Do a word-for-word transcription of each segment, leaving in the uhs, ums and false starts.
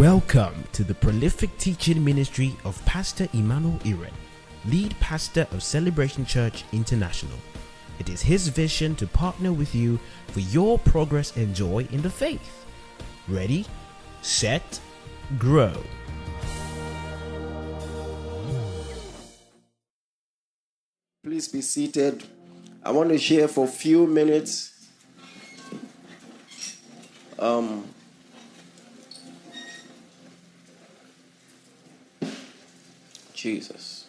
Welcome to the prolific teaching ministry of Pastor Emanuel Iren, lead pastor of Celebration Church International. It is his vision to partner with you for your progress and joy in the faith. Ready, set, grow. Please be seated. I want to share for a few minutes. Um... Jesus.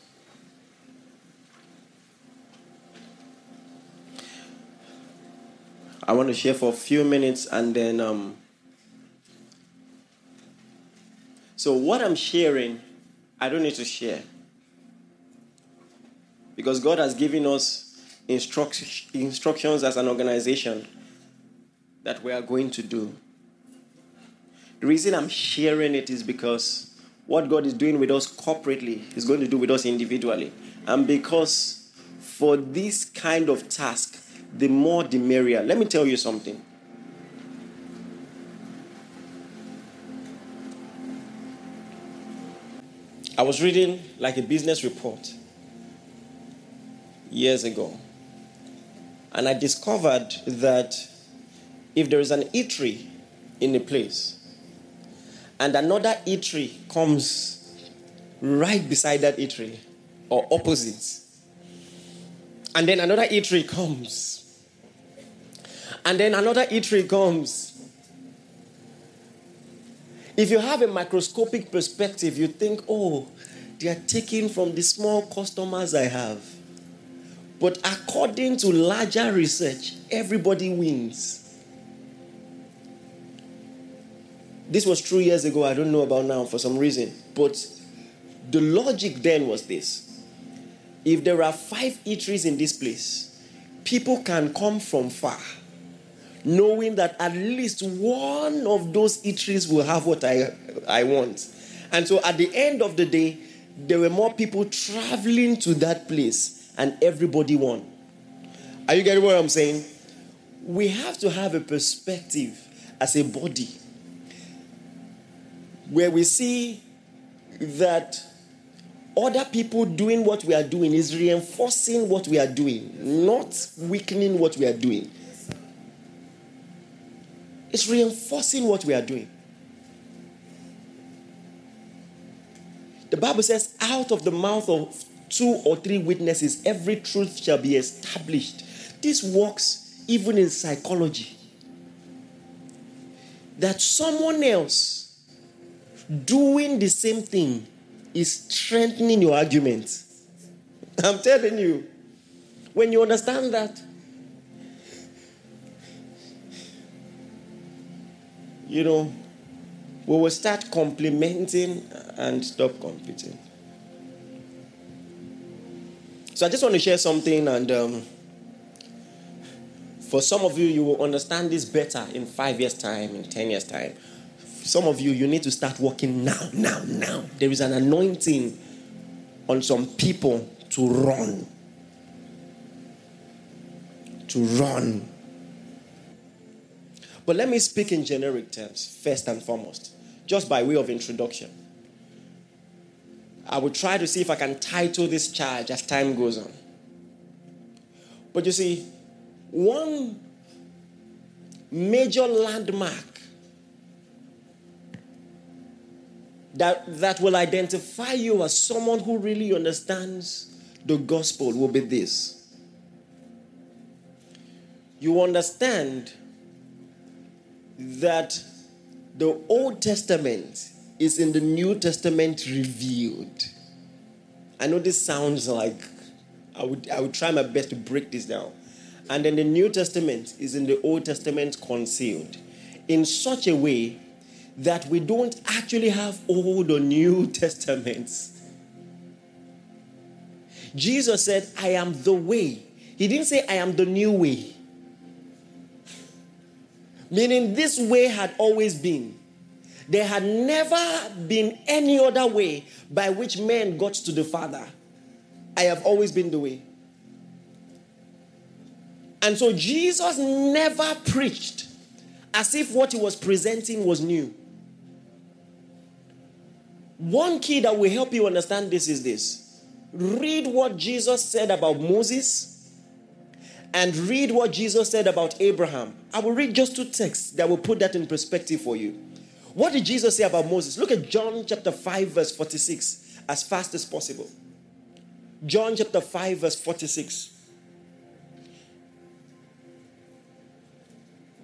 I want to share for a few minutes and then um so what I'm sharing, I don't need to share. Because God has given us instruct- instructions as an organization that we are going to do. The reason I'm sharing it is because what God is doing with us corporately, He's going to do with us individually. And because for this kind of task, the more the merrier. Let me tell you something. I was reading like a business report years ago. And I discovered that if there is an eatery in a place, and another eatery comes right beside that eatery, or opposite. And then another eatery comes. And then another eatery comes. If you have a microscopic perspective, you think, oh, they are taking from the small customers I have. But according to larger research, everybody wins. This was true years ago, I don't know about now for some reason. But the logic then was this. If there are five eateries in this place, people can come from far, knowing that at least one of those eateries will have what I, I want. And so at the end of the day, there were more people traveling to that place and everybody won. Are you getting what I'm saying? We have to have a perspective as a body, where we see that other people doing what we are doing is reinforcing what we are doing, not weakening what we are doing. It's reinforcing what we are doing. The Bible says, out of the mouth of two or three witnesses, every truth shall be established. This works even in psychology. That someone else doing the same thing is strengthening your argument. I'm telling you, when you understand that, you know, we will start complimenting and stop competing. So I just want to share something, and um, for some of you, you will understand this better in five years' time, in ten years' time. Some of you, you need to start working now, now, now. There is an anointing on some people to run. To run. But let me speak in generic terms, first and foremost, just by way of introduction. I will try to see if I can title this charge as time goes on. But you see, one major landmark That, that will identify you as someone who really understands the gospel will be this. You understand that the Old Testament is in the New Testament revealed. I know this sounds like, I would, I would try my best to break this down. And then the New Testament is in the Old Testament concealed in such a way that we don't actually have Old or New Testaments. Jesus said, I am the way. He didn't say, I am the new way. Meaning this way had always been. There had never been any other way by which man got to the Father. I have always been the way. And so Jesus never preached as if what he was presenting was new. One key that will help you understand this is this. Read what Jesus said about Moses and read what Jesus said about Abraham. I will read just two texts that will put that in perspective for you. What did Jesus say about Moses? Look at John chapter five verse forty-six as fast as possible. John chapter five verse forty-six.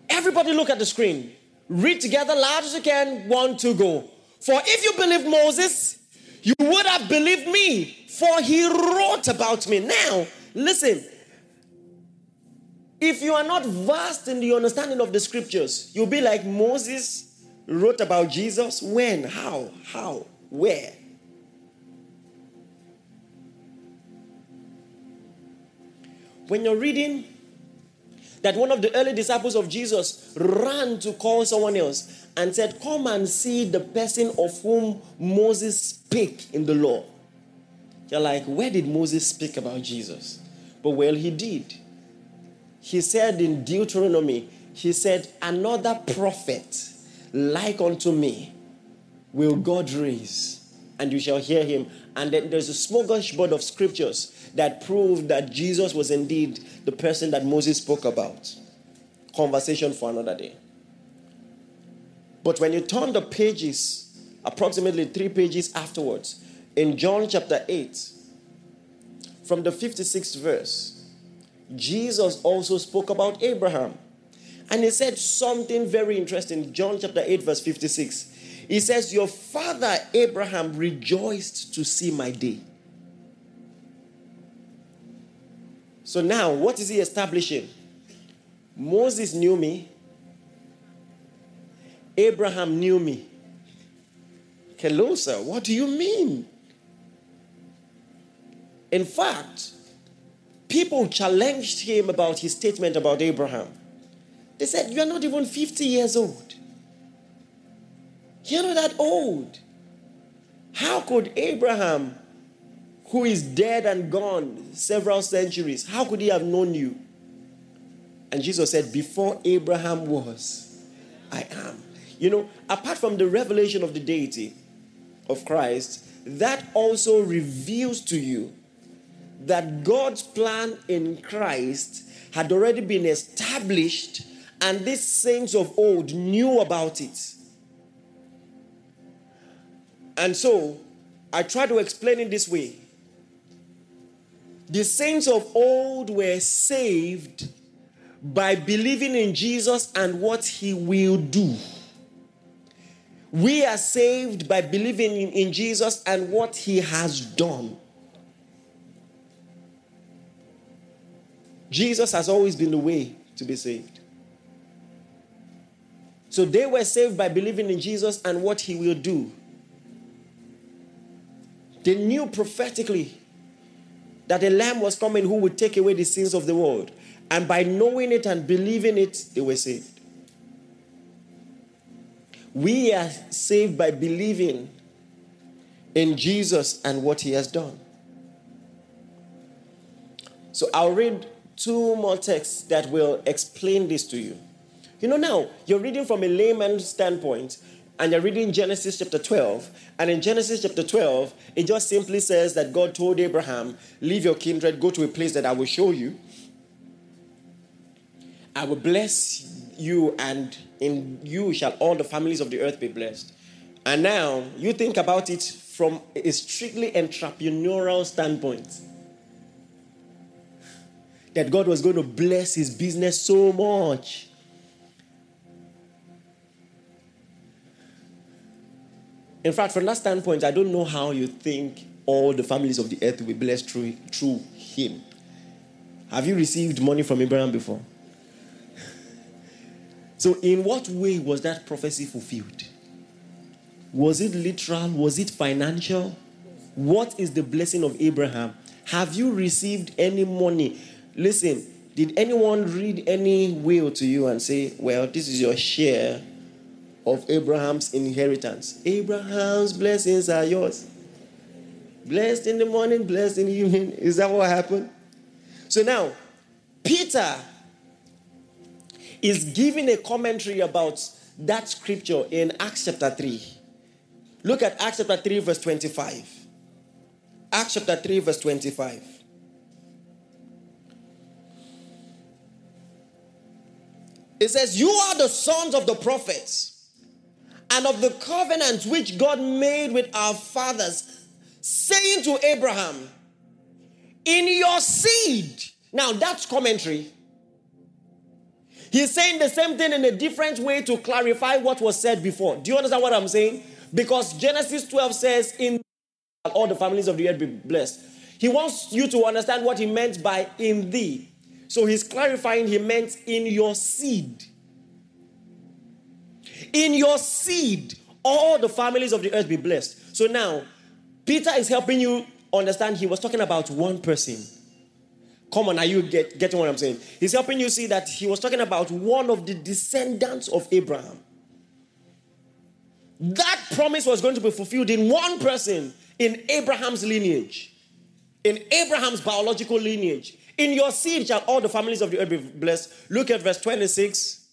Everybody look at the screen. Read together loud as you can. One, two, go. For if you believe Moses, you would have believed me, for he wrote about me. Now, listen. If you are not vast in the understanding of the scriptures, you'll be like Moses wrote about Jesus. When? How? How? Where? When you're reading that one of the early disciples of Jesus ran to call someone else and said, come and see the person of whom Moses spake in the law. You're like, where did Moses speak about Jesus? But well, he did. He said in Deuteronomy, he said, another prophet like unto me will God raise, and you shall hear him. And then there's a smorgasbord of scriptures that proved that Jesus was indeed the person that Moses spoke about. Conversation for another day. But when you turn the pages, approximately three pages afterwards, in John chapter eight, from the fifty-sixth verse, Jesus also spoke about Abraham. And he said something very interesting. John chapter eight verse fifty-six. He says, your father Abraham rejoiced to see my day. So now, what is he establishing? Moses knew me. Abraham knew me. Hello, sir, what do you mean? In fact, people challenged him about his statement about Abraham. They said, you are not even fifty years old. You're not that old. How could Abraham, who is dead and gone several centuries, how could he have known you? And Jesus said, before Abraham was, I am. You know, apart from the revelation of the deity of Christ, that also reveals to you that God's plan in Christ had already been established, and these saints of old knew about it. And so, I try to explain it this way. The saints of old were saved by believing in Jesus and what he will do. We are saved by believing in, in Jesus and what he has done. Jesus has always been the way to be saved. So they were saved by believing in Jesus and what he will do. They knew prophetically that a lamb was coming who would take away the sins of the world. And by knowing it and believing it, they were saved. We are saved by believing in Jesus and what he has done. So I'll read two more texts that will explain this to you. You know, now, you're reading from a layman's standpoint, and you're reading Genesis chapter twelve. And in Genesis chapter twelve, it just simply says that God told Abraham, leave your kindred, go to a place that I will show you. I will bless you, and in you shall all the families of the earth be blessed. And now, you think about it from a strictly entrepreneurial standpoint. That God was going to bless his business so much. In fact, from that standpoint, I don't know how you think all the families of the earth will be blessed through, through him. Have you received money from Abraham before? So in what way was that prophecy fulfilled? Was it literal? Was it financial? What is the blessing of Abraham? Have you received any money? Listen, did anyone read any will to you and say, well, this is your share of Abraham's inheritance? Abraham's blessings are yours. Blessed in the morning, blessed in the evening. Is that what happened? So now, Peter is giving a commentary about that scripture in Acts chapter three. Look at Acts chapter three, verse twenty-five. Acts chapter three, verse twenty-five. It says, you are the sons of the prophets and of the covenants which God made with our fathers, saying to Abraham, in your seed. Now that's commentary. He's saying the same thing in a different way to clarify what was said before. Do you understand what I'm saying? Because Genesis twelve says, in all the families of the earth be blessed. He wants you to understand what he meant by in thee. So he's clarifying, he meant in your seed. In your seed, all the families of the earth be blessed. So now, Peter is helping you understand he was talking about one person. Come on, are you get, getting what I'm saying? He's helping you see that he was talking about one of the descendants of Abraham. That promise was going to be fulfilled in one person, in Abraham's lineage, in Abraham's biological lineage. In your seed shall all the families of the earth be blessed. Look at verse twenty-six.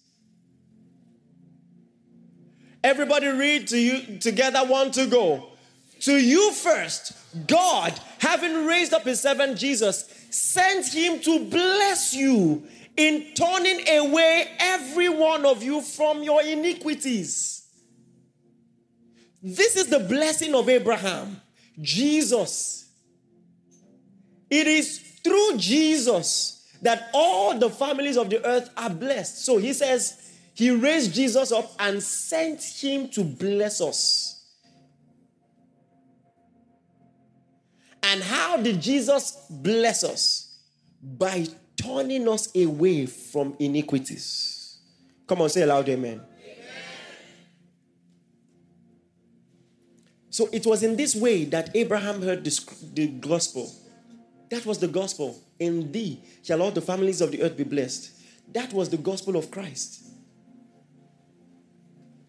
Everybody read to you together, one to go. To you first, God, having raised up his servant Jesus, sent him to bless you in turning away every one of you from your iniquities. This is the blessing of Abraham, Jesus. It is through Jesus that all the families of the earth are blessed. So he says he raised Jesus up and sent him to bless us. And how did Jesus bless us? By turning us away from iniquities. Come on, say a loud amen. Amen. So it was in this way that Abraham heard this, the gospel. That was the gospel. In thee shall all the families of the earth be blessed. That was the gospel of Christ.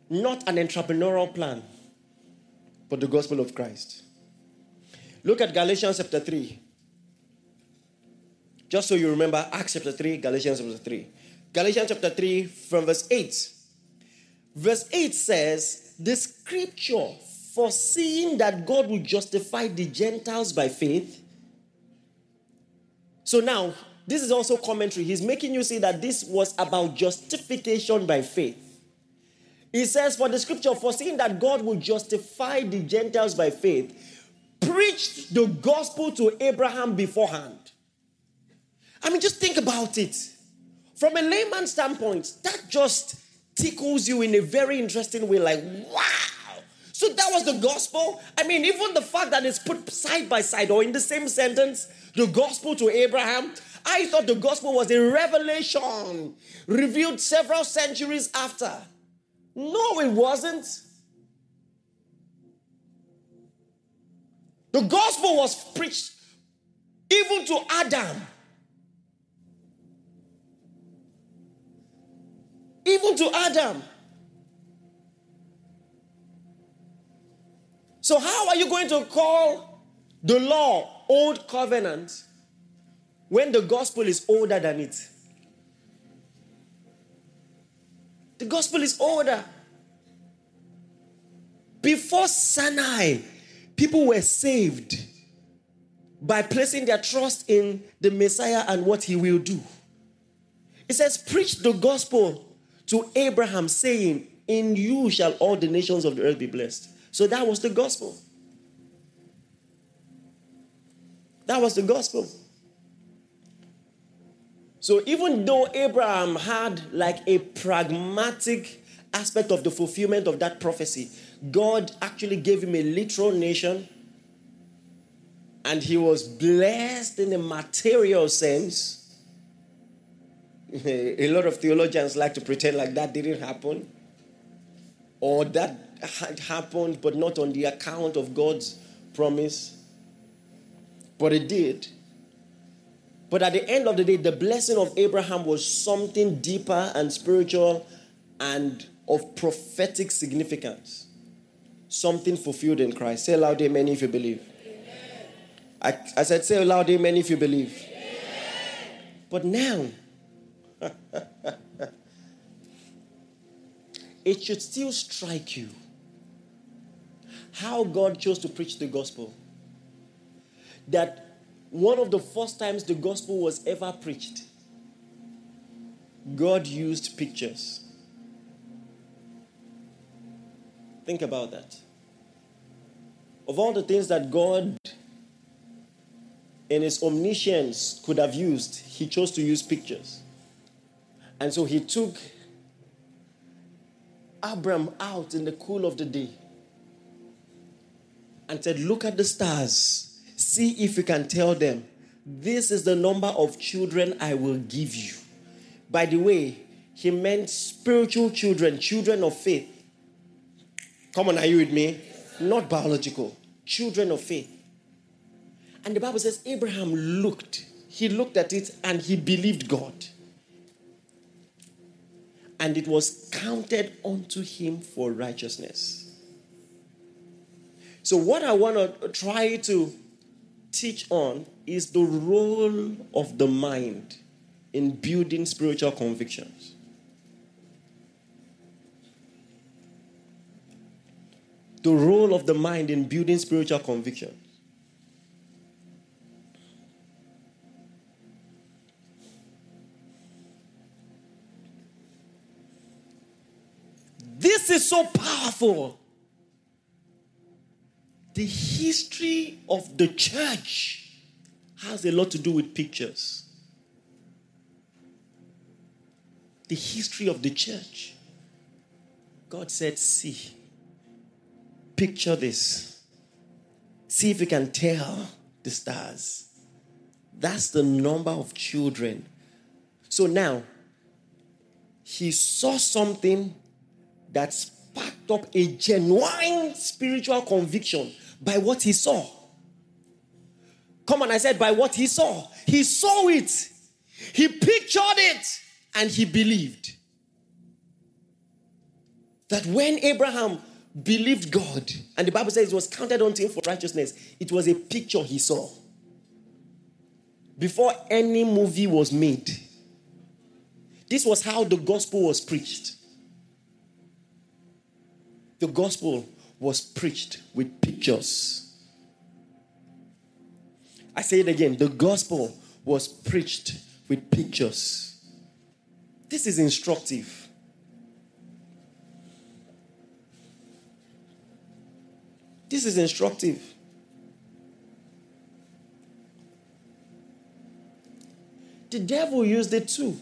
Not an entrepreneurial plan, but the gospel of Christ. Look at Galatians chapter three. Just so you remember, Acts chapter three, Galatians chapter three. Galatians chapter three from verse eight. Verse eight says, the scripture, foreseeing that God will justify the Gentiles by faith. So now, this is also commentary. He's making you see that this was about justification by faith. He says, for the scripture, foreseeing that God will justify the Gentiles by faith, preached the gospel to Abraham beforehand. I mean, just think about it. From a layman's standpoint, that just tickles you in a very interesting way, like, wow! So that was the gospel? I mean, even the fact that it's put side by side or in the same sentence, the gospel to Abraham. I thought the gospel was a revelation revealed several centuries after. No, it wasn't. The gospel was preached even to Adam. Even to Adam. So how are you going to call the law old covenant when the gospel is older than it? The gospel is older. Before Sinai, people were saved by placing their trust in the Messiah and what he will do. It says, preach the gospel to Abraham, saying, in you shall all the nations of the earth be blessed. So that was the gospel. That was the gospel. So even though Abraham had like a pragmatic aspect of the fulfillment of that prophecy, God actually gave him a literal nation, and he was blessed in a material sense. A lot of theologians like to pretend like that didn't happen, or that had happened but not on the account of God's promise. But it did. But at the end of the day, the blessing of Abraham was something deeper and spiritual and of prophetic significance. Something fulfilled in Christ. Say loud amen if you believe. I, I said say loud amen if you believe. Amen. But now, it should still strike you how God chose to preach the gospel. That one of the first times the gospel was ever preached, God used pictures. Think about that. Of all the things that God in his omniscience could have used, he chose to use pictures. And so he took Abram out in the cool of the day and said, look at the stars. See if you can tell them, this is the number of children I will give you. By the way, he meant spiritual children, children of faith. Come on, are you with me? Not biological, children of faith. And the Bible says Abraham looked. He looked at it and he believed God. And it was counted unto him for righteousness. So what I want to try to teach on is the role of the mind in building spiritual convictions. The role of the mind in building spiritual convictions. This is so powerful. The history of the church has a lot to do with pictures. The history of the church. God said, see, picture this. See if you can tell the stars. That's the number of children. So now, he saw something that sparked up a genuine spiritual conviction by what he saw. Come on, I said by what he saw. He saw it. He pictured it. And he believed. That when Abraham believed God, and the Bible says it was counted unto him for righteousness, it was a picture he saw. Before any movie was made, this was how the gospel was preached. The gospel was preached with pictures. I say it again. The gospel was preached with pictures. This is instructive. This is instructive. The devil used it too.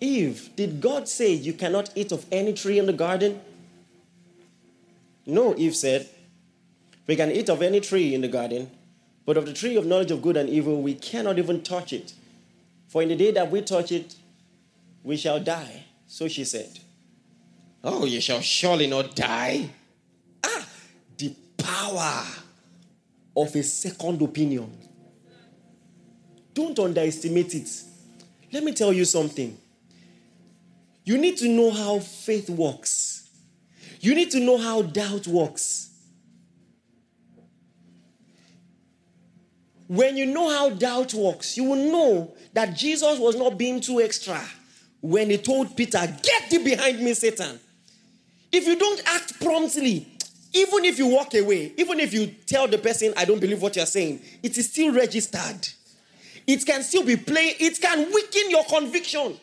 Eve, did God say you cannot eat of any tree in the garden? No, Eve said, we can eat of any tree in the garden, but of the tree of knowledge of good and evil, we cannot even touch it. For in the day that we touch it, we shall die. So she said, oh, you shall surely not die. Ah, the power of a second opinion. Don't underestimate it. Let me tell you something. You need to know how faith works. You need to know how doubt works. When you know how doubt works, you will know that Jesus was not being too extra when he told Peter, get thee behind me, Satan. If you don't act promptly, even if you walk away, even if you tell the person, I don't believe what you're saying, it is still registered. It can still be played. It can weaken your conviction.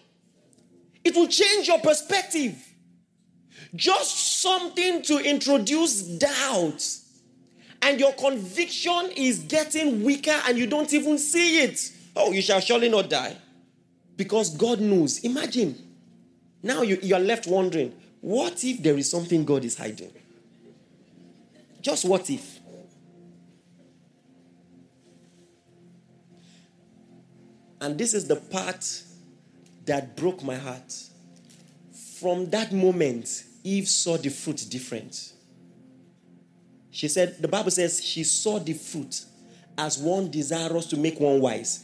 It will change your perspective. Just something to introduce doubt. And your conviction is getting weaker and you don't even see it. Oh, you shall surely not die. Because God knows. Imagine. Now you, you are left wondering, what if there is something God is hiding? Just what if? And this is the part that broke my heart. From that moment, Eve saw the fruit different. She said, the Bible says she saw the fruit as one desirous to make one wise.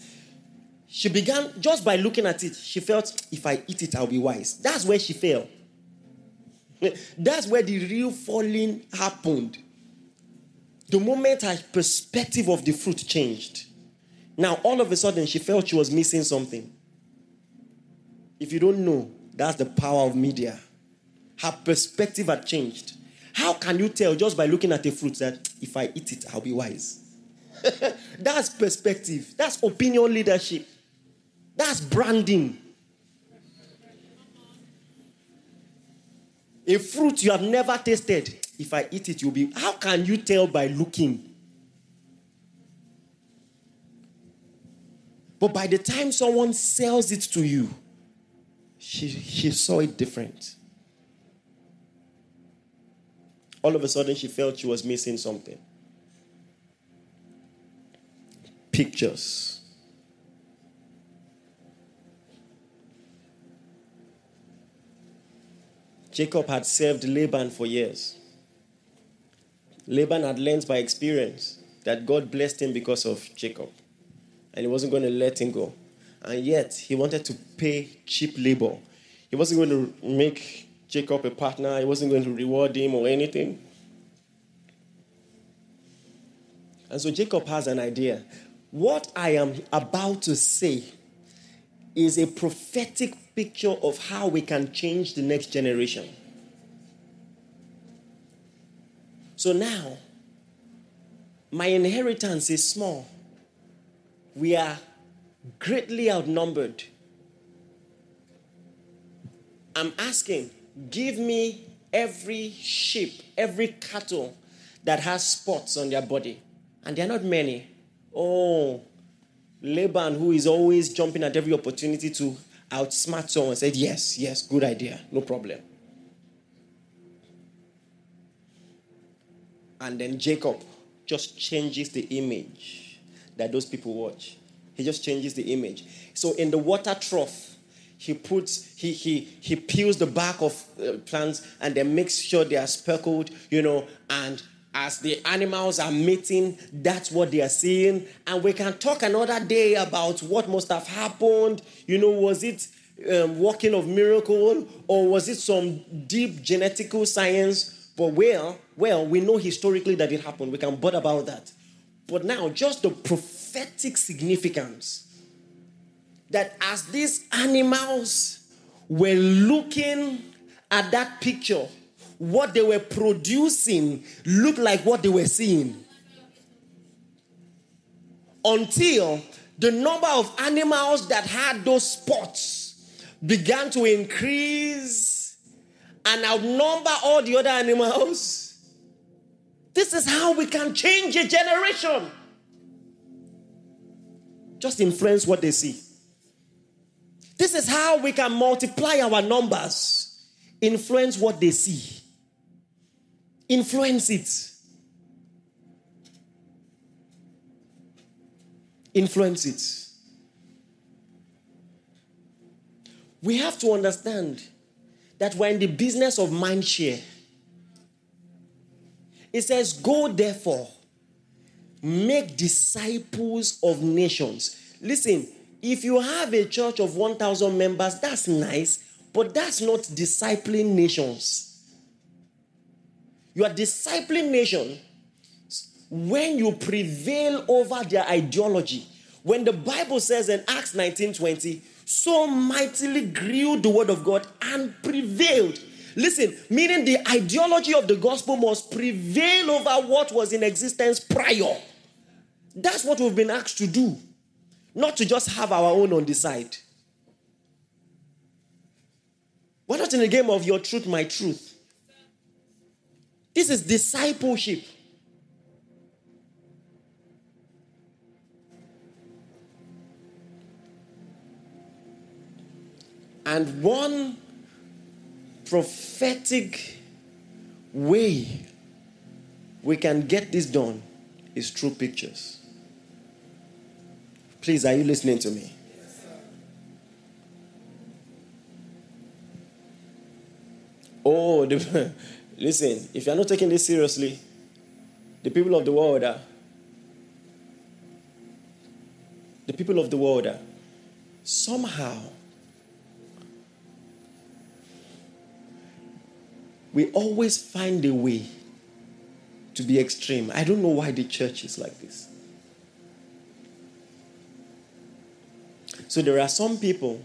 She began, just by looking at it, she felt, if I eat it, I'll be wise. That's where she fell. That's where the real falling happened. The moment her perspective of the fruit changed. Now, all of a sudden, she felt she was missing something. If you don't know, that's the power of media. Her perspective had changed. How can you tell just by looking at a fruit that if I eat it, I'll be wise? That's perspective. That's opinion leadership. That's branding. A fruit you have never tasted. If I eat it, you'll be... How can you tell by looking? But by the time someone sells it to you, she, she saw it different. All of a sudden, she felt she was missing something. Pictures. Jacob had served Laban for years. Laban had learned by experience that God blessed him because of Jacob. And he wasn't going to let him go. And yet, he wanted to pay cheap labor. He wasn't going to make Jacob a partner. He wasn't going to reward him or anything. And so Jacob has an idea. What I am about to say is a prophetic picture of how we can change the next generation. So now, my inheritance is small. We are greatly outnumbered. I'm asking, give me every sheep, every cattle that has spots on their body. And there are not many. Oh, Laban, who is always jumping at every opportunity to outsmart someone, said, yes, yes, good idea, no problem. And then Jacob just changes the image that those people watch. He just changes the image. So in the water trough, he puts, he he he peels the bark of uh, plants and then makes sure they are speckled, you know, and as the animals are mating, that's what they are seeing. And we can talk another day about what must have happened. You know, was it um, working of miracle or was it some deep genetical science? But well, well, we know historically that it happened. We can but about that. But now, just the prophetic significance that as these animals were looking at that picture, what they were producing looked like what they were seeing. Until the number of animals that had those spots began to increase and outnumber all the other animals. This is how we can change a generation. Just influence what they see. This is how we can multiply our numbers. Influence what they see. Influence it. Influence it. We have to understand that we're in the business of mind share. It says, go therefore, make disciples of nations. Listen, if you have a church of one thousand members, that's nice, but that's not discipling nations. You are discipling nations when you prevail over their ideology. When the Bible says in Acts nineteen twenty, so mightily grew the word of God and prevailed. Listen, meaning the ideology of the gospel must prevail over what was in existence prior. That's what we've been asked to do. Not to just have our own on the side. We're not in the game of your truth, my truth. This is discipleship. And one prophetic way we can get this done is through pictures. Please, are you listening to me? Yes, sir. Oh, the, listen, if you're not taking this seriously, the people of the world are... The people of the world are somehow... We always find a way to be extreme. I don't know why the church is like this. So there are some people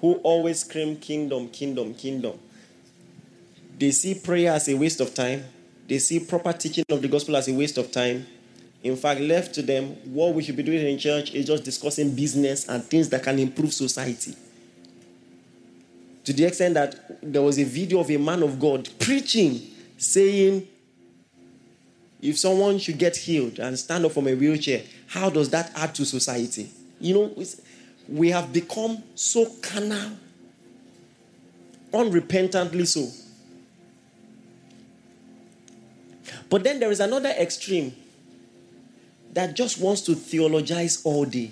who always scream kingdom, kingdom, kingdom. They see prayer as a waste of time. They see proper teaching of the gospel as a waste of time. In fact, left to them, what we should be doing in church is just discussing business and things that can improve society. To the extent that there was a video of a man of God preaching, saying, if someone should get healed and stand up from a wheelchair, how does that add to society? You know, we have become so carnal, unrepentantly so. But then there is another extreme that just wants to theologize all day.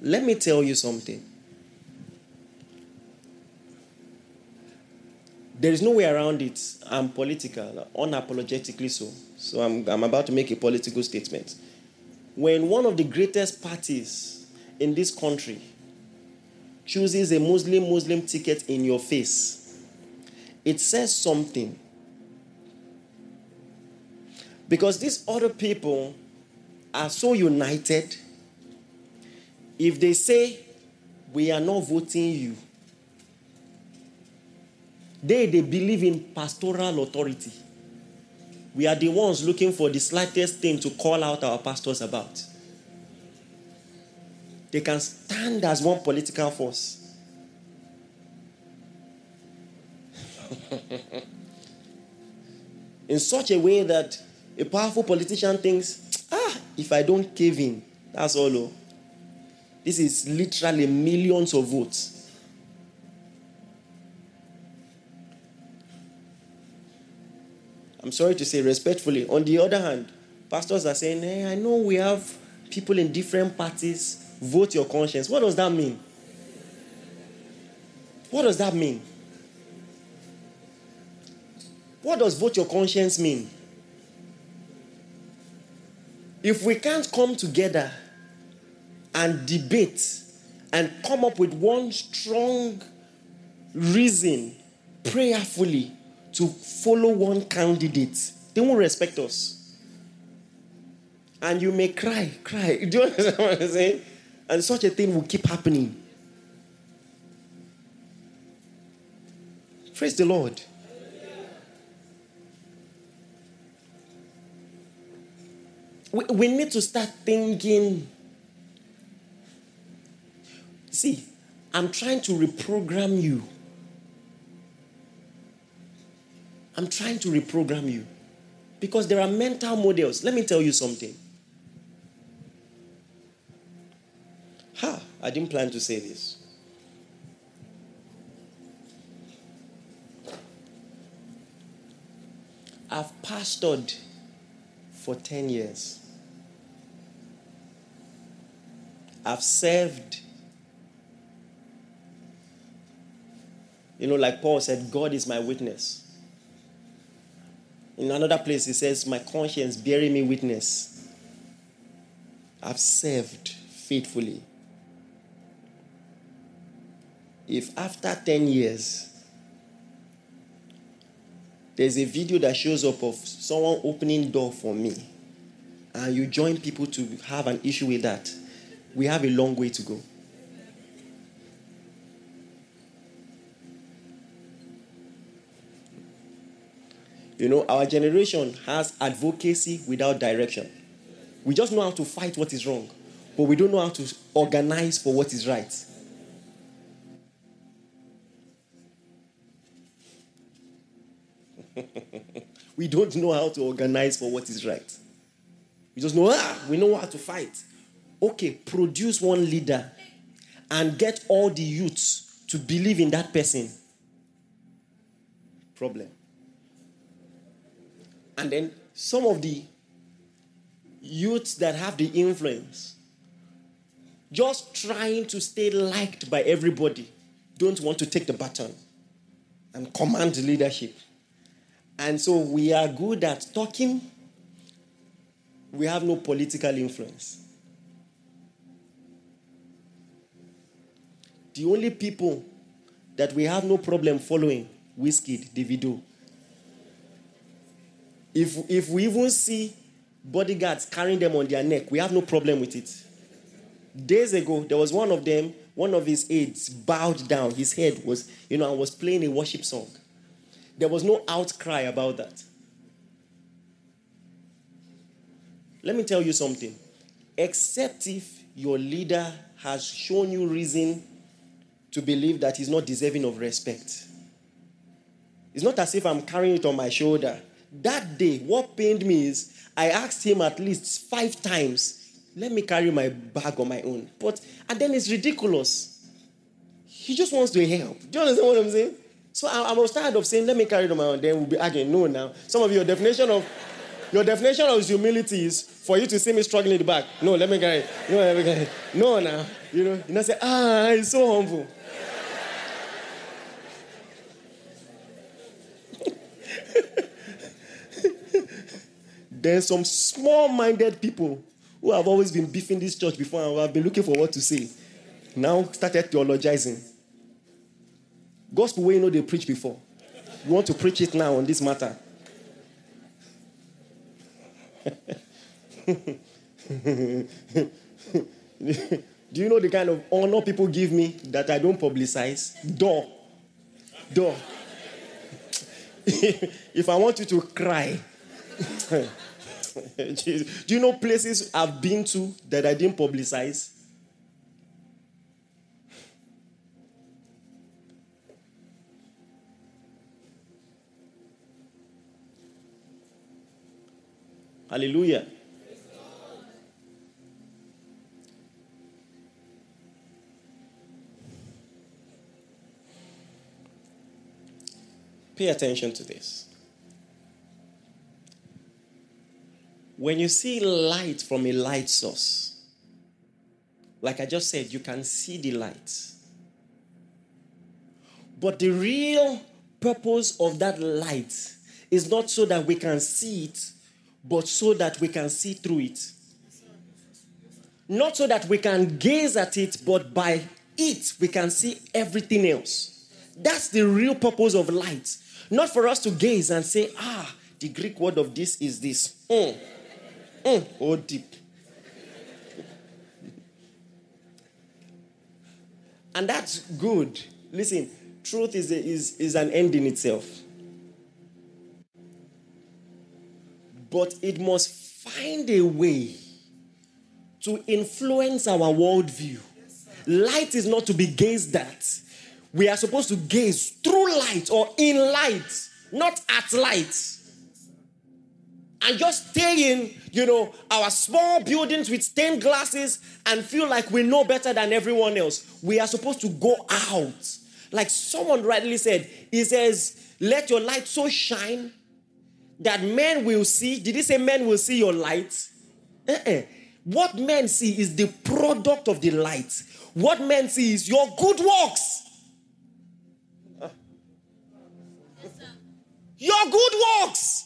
Let me tell you something. There is no way around it. I'm political, unapologetically so. So I'm, I'm about to make a political statement. When one of the greatest parties in this country chooses a Muslim-Muslim ticket in your face, it says something. Because these other people are so united, if they say, we are not voting you, they, they believe in pastoral authority. We are the ones looking for the slightest thing to call out our pastors about. They can stand as one political force. In such a way that a powerful politician thinks, ah, if I don't cave in, that's all. Oh. This is literally millions of votes. I'm sorry to say respectfully. On the other hand, pastors are saying, hey, I know we have people in different parties. Vote your conscience. What does that mean? What does that mean? What does vote your conscience mean? If we can't come together and debate and come up with one strong reason prayerfully to follow one candidate, they won't respect us. And you may cry, cry. Do you understand what I'm saying? And such a thing will keep happening. Praise the Lord. We need to start thinking. See, I'm trying to reprogram you. I'm trying to reprogram you. Because there are mental models. Let me tell you something. Ha, I didn't plan to say this. I've pastored for ten years. I've served. You know, like Paul said, God is my witness. In another place, he says, my conscience bearing me witness. I've served faithfully. If after ten years, there's a video that shows up of someone opening door for me, and you join people to have an issue with that, we have a long way to go. You know, our generation has advocacy without direction. We just know how to fight what is wrong, but we don't know how to organize for what is right. We don't know how to organize for what is right. We just know, ah, we know how to fight. Okay, produce one leader and get all the youths to believe in that person. Problem. And then some of the youths that have the influence, just trying to stay liked by everybody, don't want to take the baton and command leadership. And so we are good at talking. We have no political influence. The only people that we have no problem following, Wizkid, Davido. If, if we even see bodyguards carrying them on their neck, we have no problem with it. Days ago, there was one of them, one of his aides bowed down. His head was, you know, and was playing a worship song. There was no outcry about that. Let me tell you something. Except if your leader has shown you reason to believe that he's not deserving of respect. It's not as if I'm carrying it on my shoulder. That day, what pained me is I asked him at least five times, let me carry my bag on my own. But, and then it's ridiculous. He just wants to help. Do you understand what I'm saying? So I, I was tired of saying, let me carry it on my own. Then we'll be arguing, no, now. Some of your definition of, your definition of humility is for you to see me struggling in the back. No, let me carry it. No, let me carry it. No, now. You know, you know, say, ah, he's so humble. There's some small-minded people who have always been beefing this church before and have been looking for what to say. Now started theologizing. Gospel way you know they preach before. You want to preach it now on this matter. Do you know the kind of honor people give me that I don't publicize? Duh. Duh. If I want you to cry... Do you know places I've been to that I didn't publicize? Hallelujah. Pay attention to this. When you see light from a light source, like I just said, you can see the light. But the real purpose of that light is not so that we can see it, but so that we can see through it. Not so that we can gaze at it, but by it we can see everything else. That's the real purpose of light. Not for us to gaze and say, ah, the Greek word of this is this. Mm. Mm. Oh, deep. And that's good. Listen, truth is, a, is, is an end in itself. But it must find a way to influence our worldview. Light is not to be gazed at. We are supposed to gaze through light or in light, not at light. And just stay in, you know, our small buildings with stained glasses and feel like we know better than everyone else. We are supposed to go out. Like someone rightly said, he says, let your light so shine that men will see. Did he say men will see your light? Uh-uh. What men see is the product of the light. What men see is your good works. Your good works.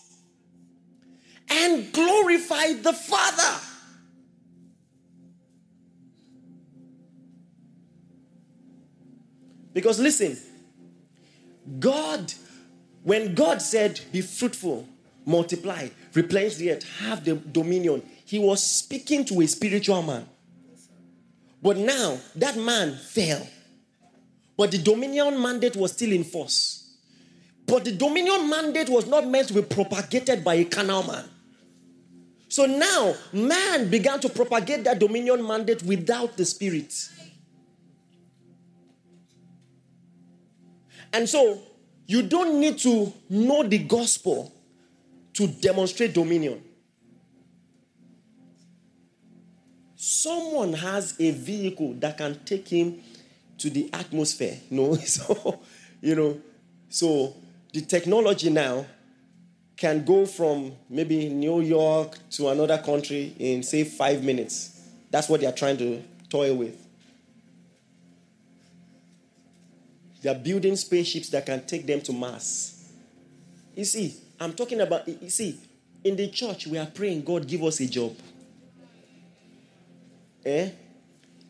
And glorify the Father. Because listen, God, when God said, be fruitful, multiply, replenish the earth, have the dominion, he was speaking to a spiritual man. But now, that man fell. But the dominion mandate was still in force. But the dominion mandate was not meant to be propagated by a carnal man. So now, man began to propagate that dominion mandate without the Spirit. And so, you don't need to know the gospel to demonstrate dominion. Someone has a vehicle that can take him to the atmosphere. No, so, you know, so the technology now can go from maybe New York to another country in, say, five minutes. That's what they are trying to toy with. They are building spaceships that can take them to Mars. You see, I'm talking about, you see, in the church, we are praying, God, give us a job. Eh?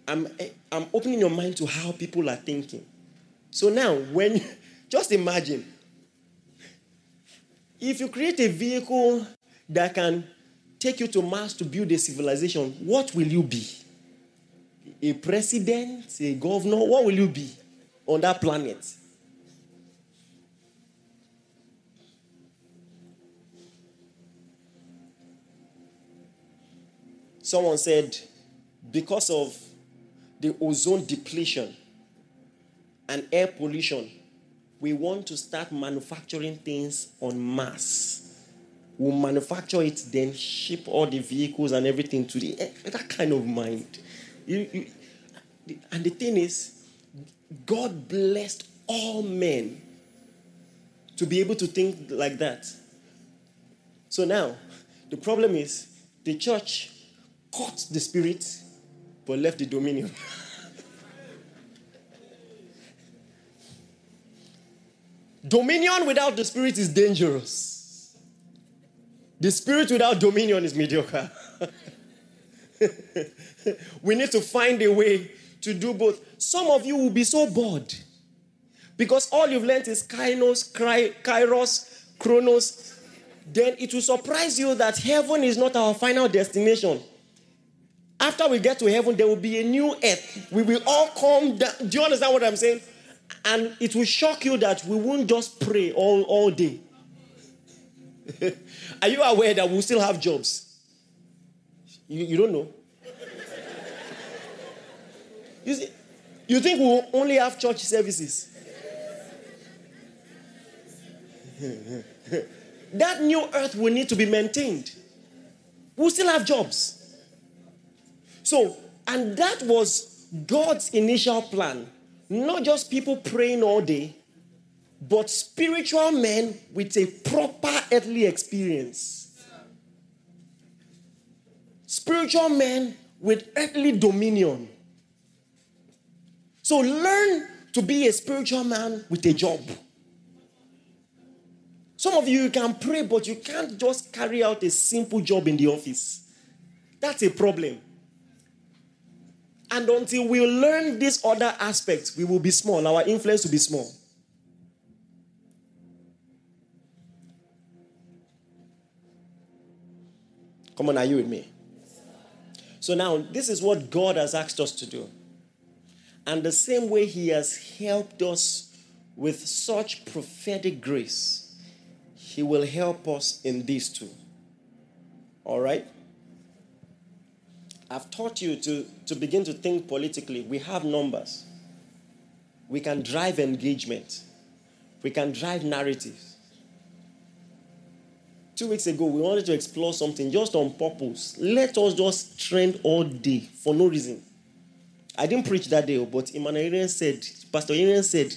I'm, I'm opening your mind to how people are thinking. So now, when, just imagine, if you create a vehicle that can take you to Mars to build a civilization, what will you be? A president? A governor? What will you be on that planet? Someone said, because of the ozone depletion and air pollution, we want to start manufacturing things en masse. We'll manufacture it, then ship all the vehicles and everything to the air. That kind of mind. You, you, and the thing is, God blessed all men to be able to think like that. So now, the problem is, the church caught the spirit, but left the dominion. Dominion without the spirit is dangerous. The spirit without dominion is mediocre. We need to find a way to do both. Some of you will be so bored because all you've learned is kainos, kri- kairos, chronos. Then it will surprise you that heaven is not our final destination. After we get to heaven, there will be a new earth. We will all come down. Do you understand what I'm saying? And it will shock you that we won't just pray all, all day. Are you aware that we'll still have jobs? You, you don't know. You see, you think we'll only have church services? That new earth will need to be maintained. We'll still have jobs. So, and that was God's initial plan. Not just people praying all day, but spiritual men with a proper earthly experience. Spiritual men with earthly dominion. So learn to be a spiritual man with a job. Some of you, you can pray, but you can't just carry out a simple job in the office. That's a problem. And until we learn this other aspect, we will be small. Our influence will be small. Come on, are you with me? So now, this is what God has asked us to do. And the same way he has helped us with such prophetic grace, he will help us in this too. All right? I've taught you to, to begin to think politically. We have numbers. We can drive engagement. We can drive narratives. Two weeks ago, we wanted to explore something just on purpose. Let us just trend all day for no reason. I didn't preach that day, but Emanuel Iren said, Pastor Emanuel said,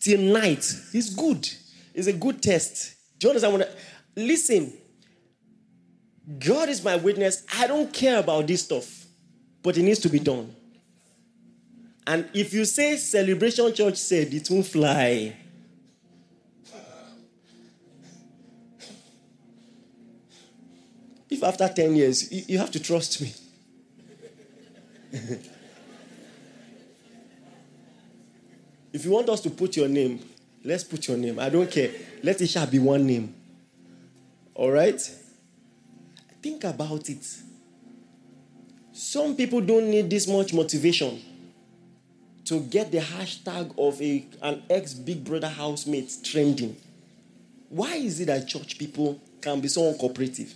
till night, it's good. It's a good test. Do you understand what I... Listen. God is my witness. I don't care about this stuff, but it needs to be done. And if you say Celebration Church said, it won't fly. If after ten years, you have to trust me. If you want us to put your name, let's put your name. I don't care. Let it shall be one name. All right? Think about it. Some people don't need this much motivation to get the hashtag of a, an ex-Big Brother housemate trending. Why is it that church people can be so uncooperative?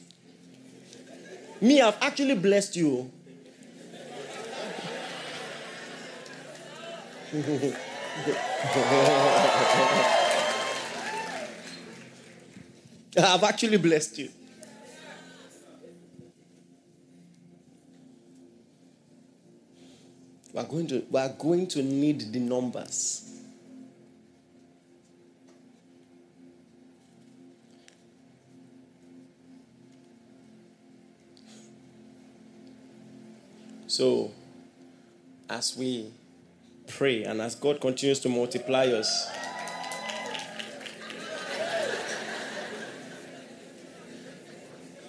Me, I've actually blessed you. I've actually blessed you. We're going to, we're going to need the numbers. So, as we pray and as God continues to multiply us,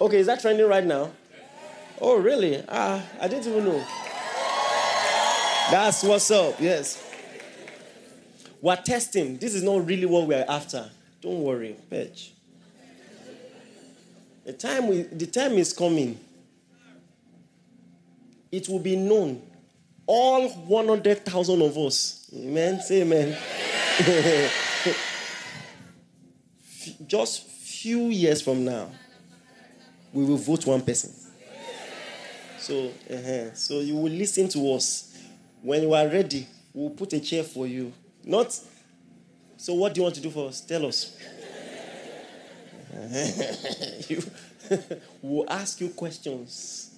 okay, is that trending right now? Oh, really? Ah, I didn't even know. That's what's up, yes. We're testing. This is not really what we're after. Don't worry, Pech. The time we, the time is coming. It will be known. All one hundred thousand of us. Amen? Say amen. Just few years from now, we will vote one person. So, uh-huh. so you will listen to us. When you are ready, we'll put a chair for you. Not, so what do you want to do for us? Tell us. you, we'll ask you questions.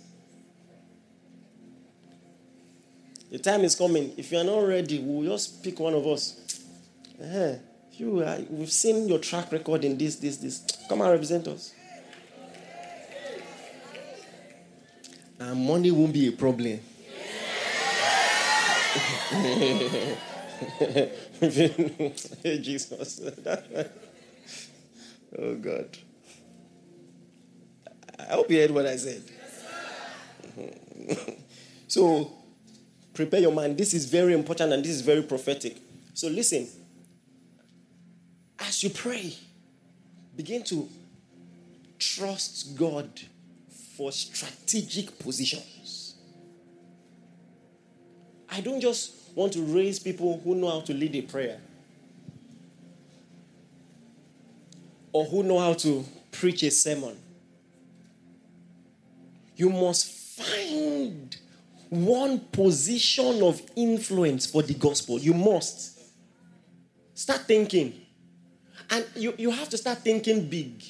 The time is coming. If you are not ready, we'll just pick one of us. Uh-huh. You are, we've seen your track record in this, this, this. Come and represent us. And money won't be a problem. Hey, Jesus. Oh, God. I hope you heard what I said. So, prepare your mind. This is very important and this is very prophetic. So, listen. As you pray, begin to trust God for strategic positions. I don't just want to raise people who know how to lead a prayer or who know how to preach a sermon. You must find one position of influence for the gospel. You must. Start thinking. And you, you have to start thinking big.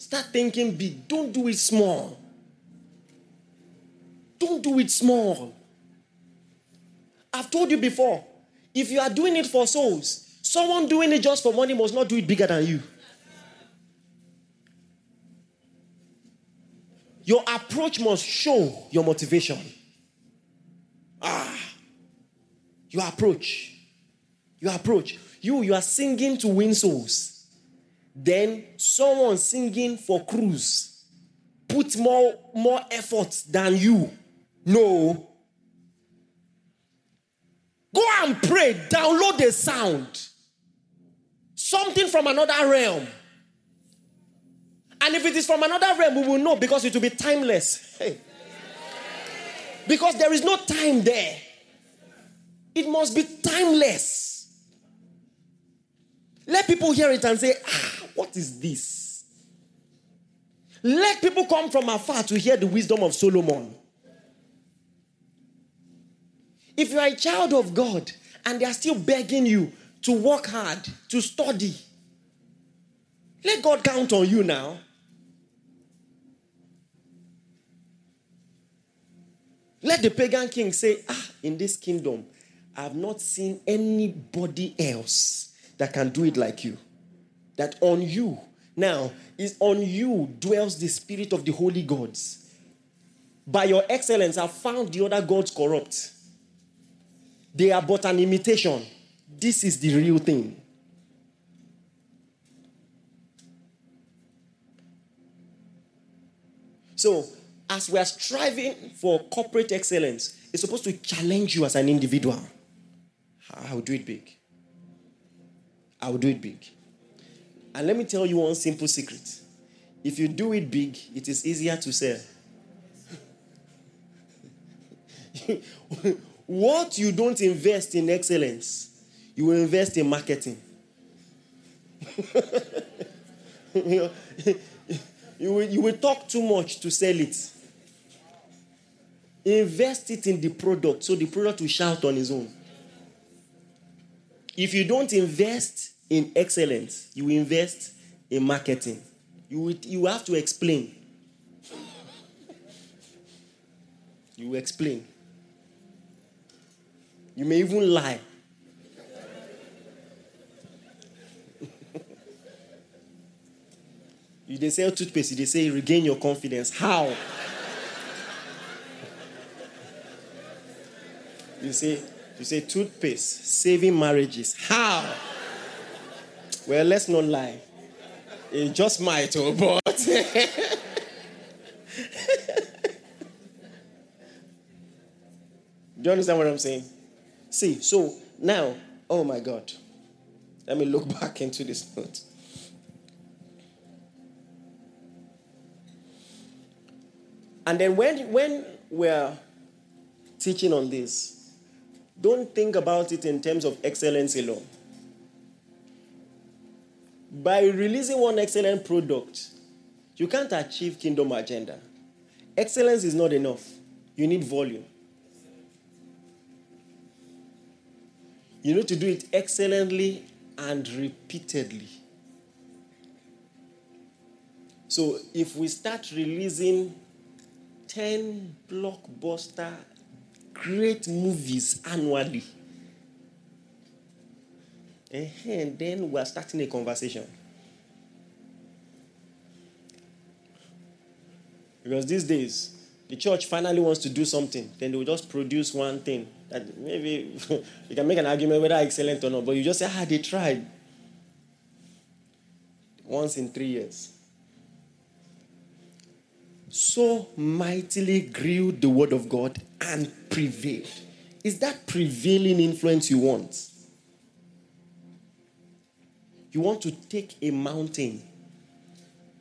Start thinking big. Don't do it small. Don't do it small. I've told you before, if you are doing it for souls, someone doing it just for money must not do it bigger than you. Your approach must show your motivation. Ah, your approach. Your approach. You, you are singing to win souls. Then someone singing for cruise. Put more, more effort than you. No. Go and pray. Download a sound. Something from another realm. And if it is from another realm, we will know because it will be timeless. Hey. Because there is no time there. It must be timeless. Let people hear it and say, ah, what is this? Let people come from afar to hear the wisdom of Solomon. If you are a child of God and they are still begging you to work hard, to study, let God count on you now. Let the pagan king say, ah, in this kingdom, I have not seen anybody else that can do it like you. That on you, now, is on you dwells the spirit of the holy gods. By your excellence, I found the other gods corrupt. They are but an imitation. This is the real thing. So, as we are striving for corporate excellence, it's supposed to challenge you as an individual. I will do it big. I will do it big. And let me tell you one simple secret. If you do it big, it is easier to sell. What you don't invest in excellence, you will invest in marketing. you, will, you will talk too much to sell it. Invest it in the product so the product will shout on its own. If you don't invest in excellence, you invest in marketing. You will, you have to explain. You will explain. You may even lie. You they sell toothpaste, they say regain your confidence. How? You say, You say toothpaste, saving marriages. How? Well, let's not lie. It just might, oh, but. Do you understand what I'm saying? See, so now, oh my God. Let me look back into this note. And then when, when we're teaching on this, don't think about it in terms of excellence alone. By releasing one excellent product, you can't achieve kingdom agenda. Excellence is not enough. You need volume. You need to do it excellently and repeatedly. So if we start releasing ten blockbuster great movies annually, and then we are starting a conversation. Because these days, the church finally wants to do something. Then they will just produce one thing. That maybe you can make an argument whether excellent or not, but you just say, ah, they tried. Once in three years. So mightily grew the word of God and prevailed. Is that prevailing influence you want? You want to take a mountain.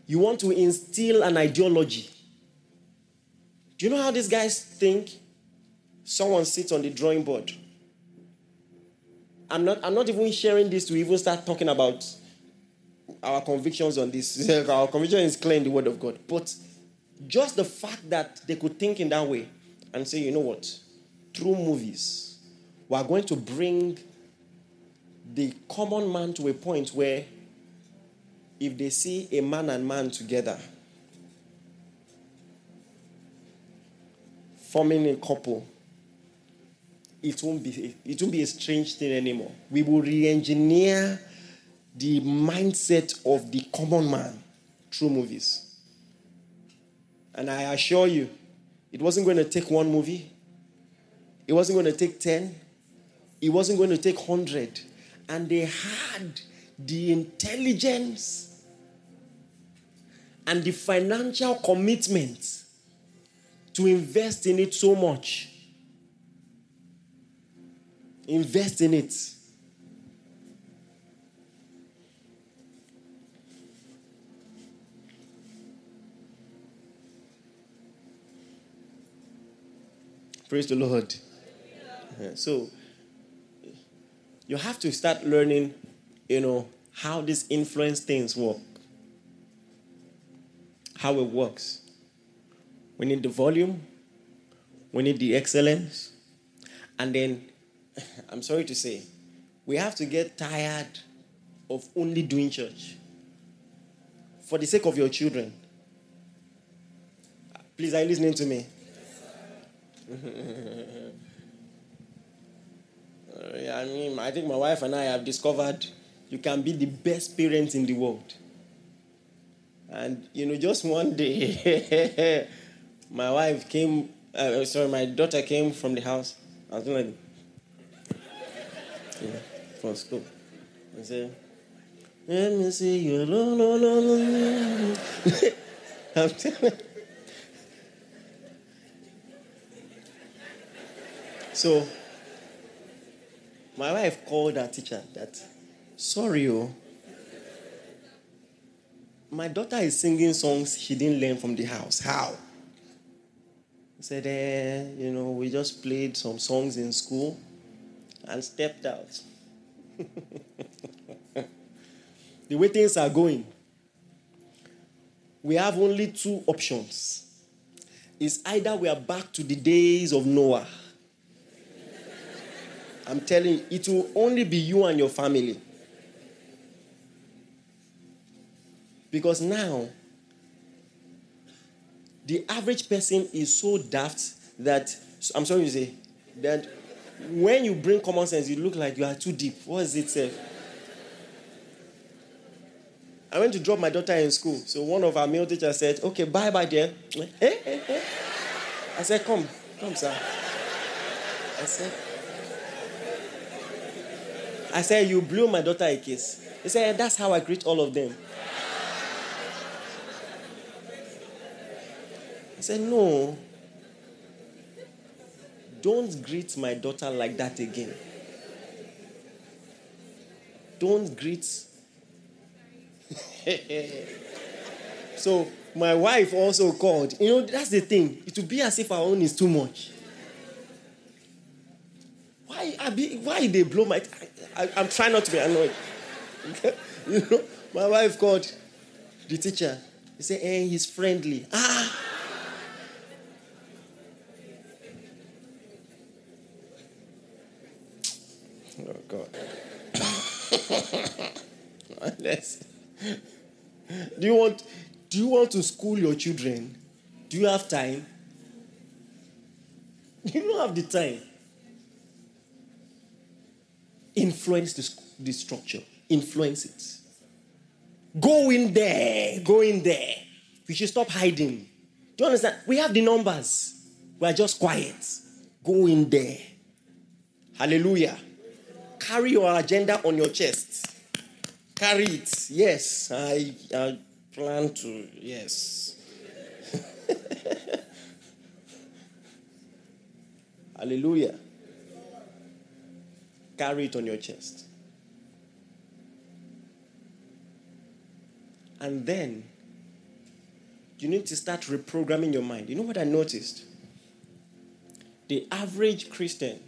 You want to instill an ideology. Do you know how these guys think? Someone sits on the drawing board. I'm not, I'm not even sharing this to even start talking about our convictions on this. Our conviction is clear in the word of God. But just the fact that they could think in that way and say, you know what? Through movies, we are going to bring the common man to a point where if they see a man and man together, forming a couple, it won't be it won't be a strange thing anymore. We will re-engineer the mindset of the common man through movies. And I assure you, it wasn't going to take one movie. It wasn't going to take ten. It wasn't going to take hundred. And they had the intelligence and the financial commitment to invest in it so much. Invest in it. Praise the Lord. Yeah, so, you have to start learning, you know, how these influence things work. How it works. We need the volume, we need the excellence, and then, I'm sorry to say, we have to get tired of only doing church. For the sake of your children. Please, are you listening to me? I mean, I think my wife and I have discovered you can be the best parent in the world. And, you know, just one day... My wife came, uh, sorry, my daughter came from the house. I was like, yeah, from school. I said, let me see you. No, no, no, no. I'm telling you. So, my wife called her teacher that, sorry, oh, my daughter is singing songs she didn't learn from the house. How? He said, eh, you know, we just played some songs in school and stepped out. The way things are going, we have only two options. It's either we are back to the days of Noah. I'm telling you, it will only be you and your family. Because now, the average person is so daft that, I'm sorry to say, that when you bring common sense, you look like you are too deep. What is it, sir? I went to drop my daughter in school. So one of our male teachers said, okay, bye-bye, dear. Eh, eh, eh. I said, come, come, sir. I said, I said, you blew my daughter a kiss. He said, that's how I greet all of them. I said, no, don't greet my daughter like that again. Don't greet. So my wife also called. You know, that's the thing. It would be as if our own is too much. Why, I be, why they blow my... I, I, I'm trying not to be annoyed. You know, my wife called the teacher. He said, hey, he's friendly. Ah! Oh, God. Let's. Do you want do you want to school your children? Do you have time? You don't have the time. Influence the, the structure. Influence it. Go in there. Go in there. We should stop hiding. Do you understand? We have the numbers. We are just quiet. Go in there. Hallelujah. Carry your agenda on your chest. Carry it. Yes, I, I plan to. Yes. Hallelujah. Carry it on your chest. And then you need to start reprogramming your mind. You know what I noticed? The average Christian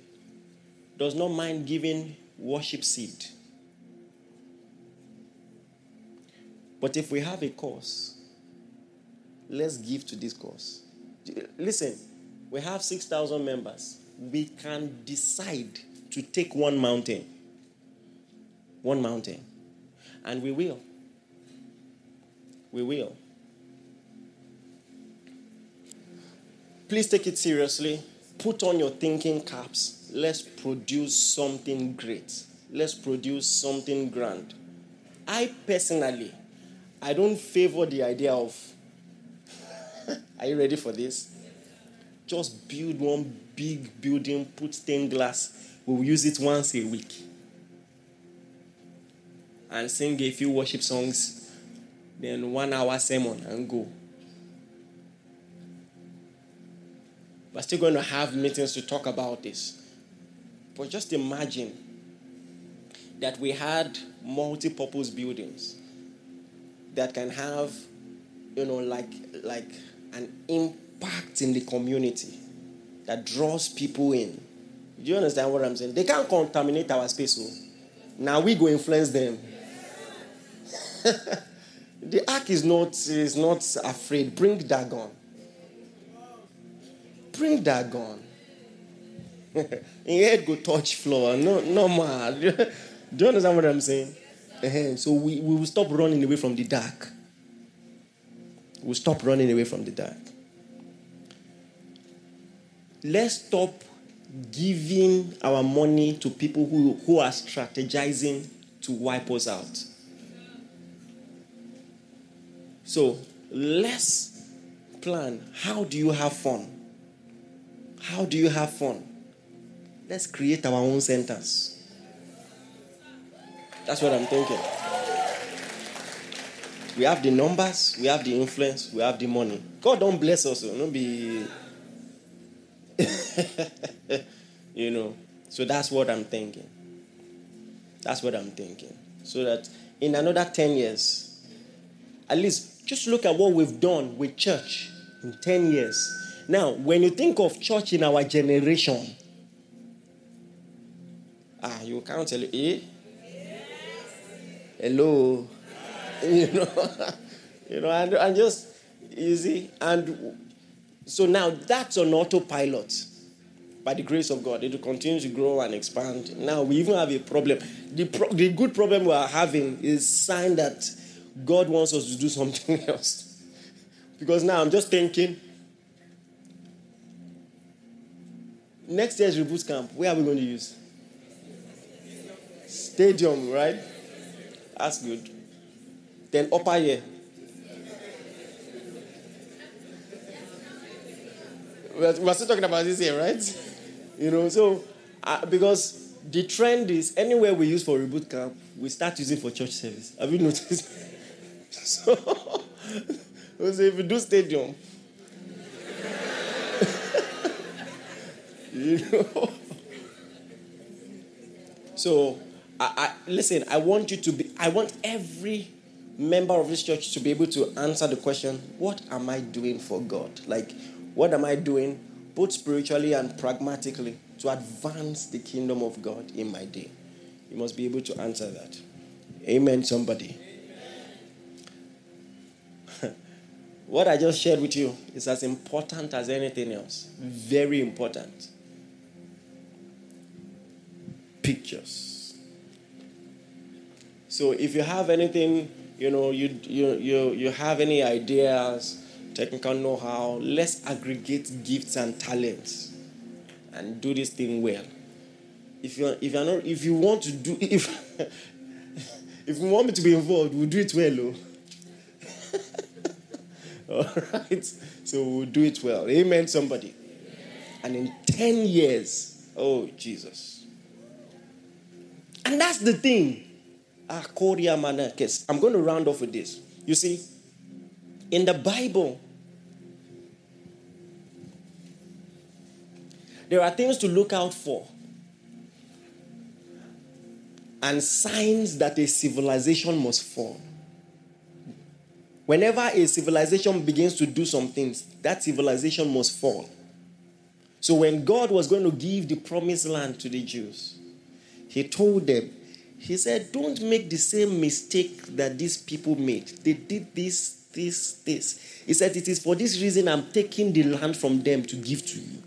does not mind giving worship seed. But if we have a cause, let's give to this cause. Listen, we have six thousand members. We can decide to take one mountain. One mountain. And we will. We will. Please take it seriously. Put on your thinking caps. Let's produce something great. Let's produce something grand. I personally, I don't favor the idea of, are you ready for this? Just build one big building, put stained glass. We'll use it once a week. And sing a few worship songs, then one hour sermon and go. We're still going to have meetings to talk about this. But just imagine that we had multi-purpose buildings that can have, you know, like, like an impact in the community that draws people in. Do you understand what I'm saying? They can't contaminate our space. So now we go influence them. The ark is not, is not afraid. Bring Dagon. Bring Dagon. Head go touch floor. No, no more. Do you understand what I'm saying? Uh-huh. So we, we will stop running away from the dark. We'll stop running away from the dark. Let's stop giving our money to people who, who are strategizing to wipe us out. So let's plan. How do you have fun? How do you have fun? Let's create our own centers. That's what I'm thinking. We have the numbers, we have the influence, we have the money. God don't bless us, so don't be... you know. So that's what I'm thinking. That's what I'm thinking. So that in another ten years, at least just look at what we've done with church in ten years. Now, when you think of church in our generation, ah, you can't tell it, eh? Yes. Hello. Yes. You know, you know, and, and just, you see, and so now that's on autopilot. By the grace of God, it will continue to grow and expand. Now we even have a problem. The, pro- the good problem we are having is a sign that God wants us to do something else. Because now I'm just thinking, next year's Reboot Camp, where are we going to use? Stadium, right? That's good. Then upper year. We're still talking about this year, right? You know, so, uh, because the trend is anywhere we use for Reboot Camp, we start using for church service. Have you noticed? So, so if you do stadium, you know. So, I, I, listen, I want you to be, I want every member of this church to be able to answer the question, what am I doing for God? Like, what am I doing, both spiritually and pragmatically, to advance the kingdom of God in my day? You must be able to answer that. Amen, somebody. Amen. What I just shared with you is as important as anything else. Very important. pictures. So if you have anything, you know, you you you, you have any ideas, technical know-how, let's aggregate gifts and talents and do this thing well. If you if you're not if you want to do if if you want me to be involved, we'll do it well. All right, so we'll do it well. Amen, somebody. And in ten years, oh, Jesus. And that's the thing. I'm going to round off with this. You see, in the Bible, there are things to look out for and signs that a civilization must form. Whenever a civilization begins to do some things, that civilization must fall. So when God was going to give the promised land to the Jews, he told them, he said, don't make the same mistake that these people made. They did this, this, this. He said, it is for this reason I'm taking the land from them to give to you.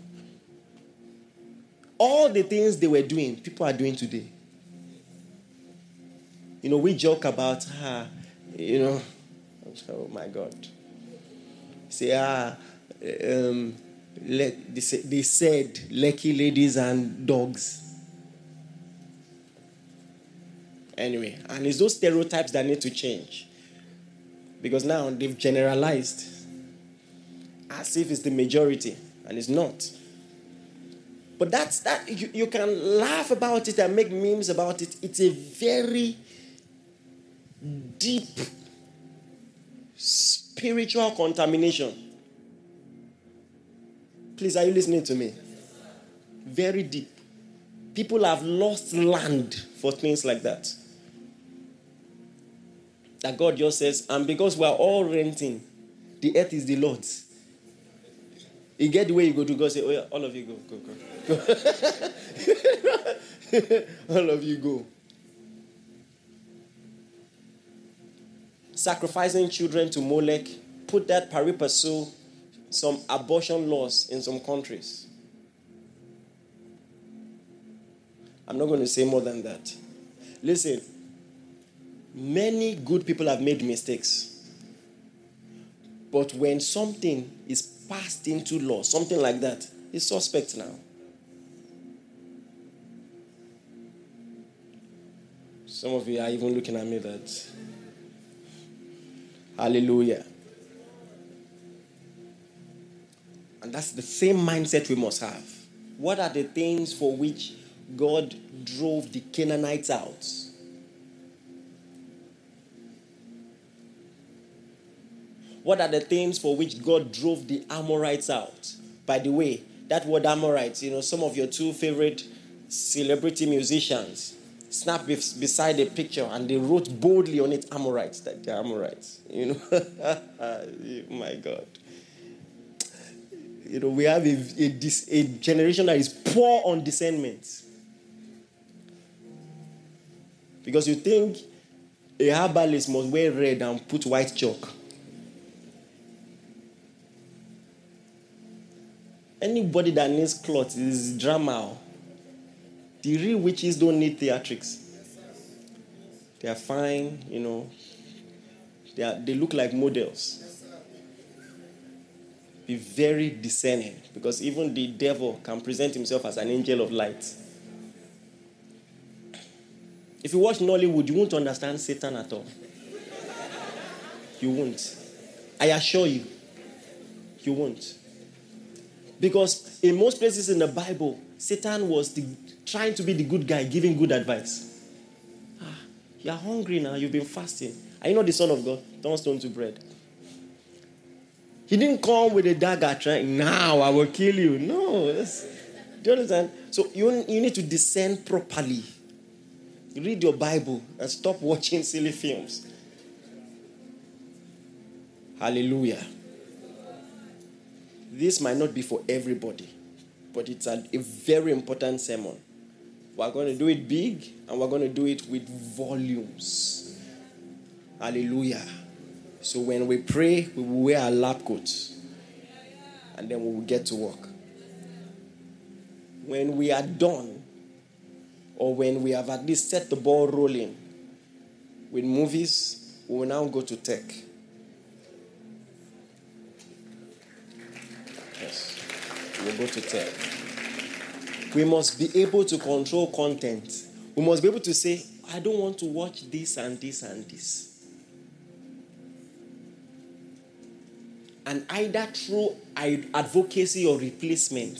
All the things they were doing, people are doing today. You know, we joke about, ah, you know, oh my God. Say, ah, um, le- they, say, they said lucky ladies and dogs. Anyway, and it's those stereotypes that need to change. Because now they've generalized as if it's the majority, and it's not. But that's that, you, you can laugh about it and make memes about it. It's a very deep spiritual contamination. Please, are you listening to me? Very deep. People have lost land for things like that. That God just says, and because we are all renting, the earth is the Lord's. You get the way you go to God, say, oh yeah, all of you go, go, go, go. All of you go. Sacrificing children to Molech, put that pari passu, some abortion laws in some countries. I'm not going to say more than that. Listen, many good people have made mistakes. But when something is passed into law, something like that, it's suspect now. Some of you are even looking at me that... Hallelujah. And that's the same mindset we must have. What are the things for which God drove the Canaanites out? What are the things for which God drove the Amorites out? By the way, that word Amorites, you know, some of your two favorite celebrity musicians snap beside a picture and they wrote boldly on it, Amorites, that they're Amorites, you know. Oh my God. You know, we have a, a, a generation that is poor on discernment. Because you think a herbalist must wear red and put white chalk. Anybody that needs cloth is drama. The real witches don't need theatrics. They are fine, you know. They are, they look like models. Be very discerning, because even the devil can present himself as an angel of light. If you watch Nollywood, you won't understand Satan at all. You won't. I assure you, you won't. Because in most places in the Bible, Satan was the, trying to be the good guy, giving good advice. Ah, you are hungry now. You've been fasting. Are you not the Son of God? Turn stone to bread. He didn't come with a dagger trying, now I will kill you. No. It's, do you understand? So you, you need to discern properly. Read your Bible and stop watching silly films. Hallelujah. This might not be for everybody, but it's a, a very important sermon. We're going to do it big, and we're going to do it with volumes. Hallelujah. So when we pray, we will wear our lab coats, and then we will get to work. When we are done, or when we have at least set the ball rolling with movies, we will now go to tech. Yes, we will go to tech. We must be able to control content. We must be able to say, I don't want to watch this and this and this. And either through advocacy or replacement.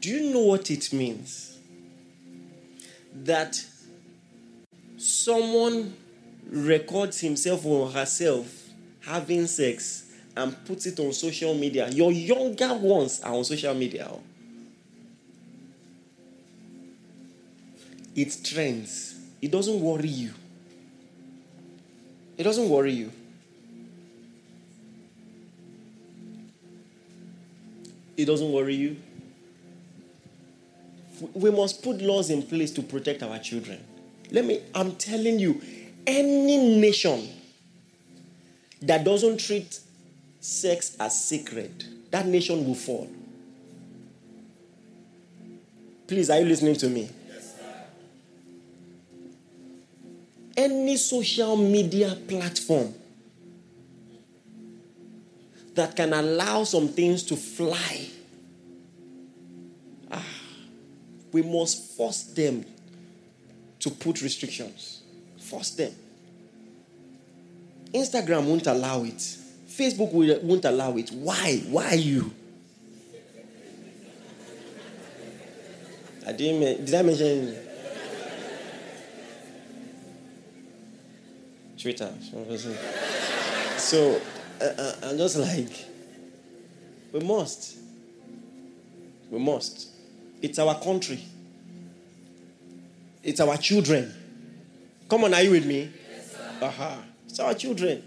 Do you know what it means? That someone records himself or herself having sex and puts it on social media. Your younger ones are on social media. It trends. It doesn't worry you. It doesn't worry you. It doesn't worry you. We must put laws in place to protect our children. Let me, I'm telling you, any nation that doesn't treat sex as sacred, that nation will fall. Please, are you listening to me? Yes, sir. Any social media platform that can allow some things to fly. Ah, we must force them to put restrictions. Force them. Instagram won't allow it. Facebook will, won't allow it. Why? Why you? I didn't, did I mention Twitter? So... Uh, I'm just like, we must. We must. It's our country. It's our children. Come on, are you with me? Yes, sir. Uh-huh. It's our children.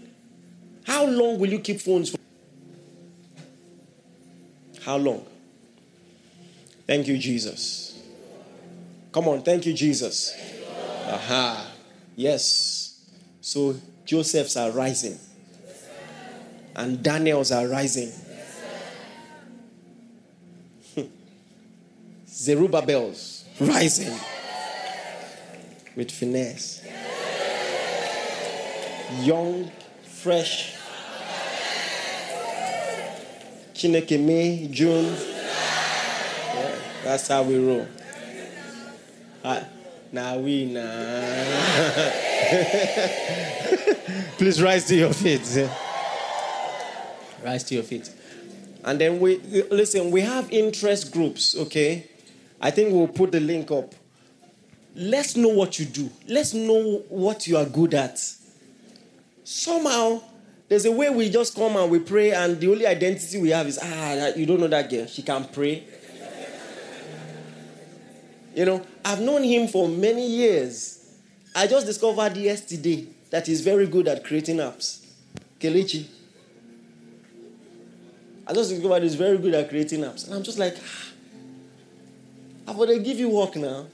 How long will you keep phones for? How long? Thank you, Jesus. Come on, thank you, Jesus. Aha. Uh-huh. Yes. So, Josephs are rising. And Daniels are rising. Yes, Zerubbabels rising. Yes. With finesse. Yes. Young, fresh. Yes. Chineke May, June. Yeah, that's how we roll. Uh, now we now. Please rise to your feet. Rise to your feet. And then we, listen, we have interest groups, okay? I think we'll put the link up. Let's know what you do. Let's know what you are good at. Somehow, there's a way we just come and we pray and the only identity we have is, ah, you don't know that girl. She can pray. You know, I've known him for many years. I just discovered yesterday that he's very good at creating apps. Kelechi. I just discovered he's very good at creating apps. And I'm just like, ah, I'm going to give you work now.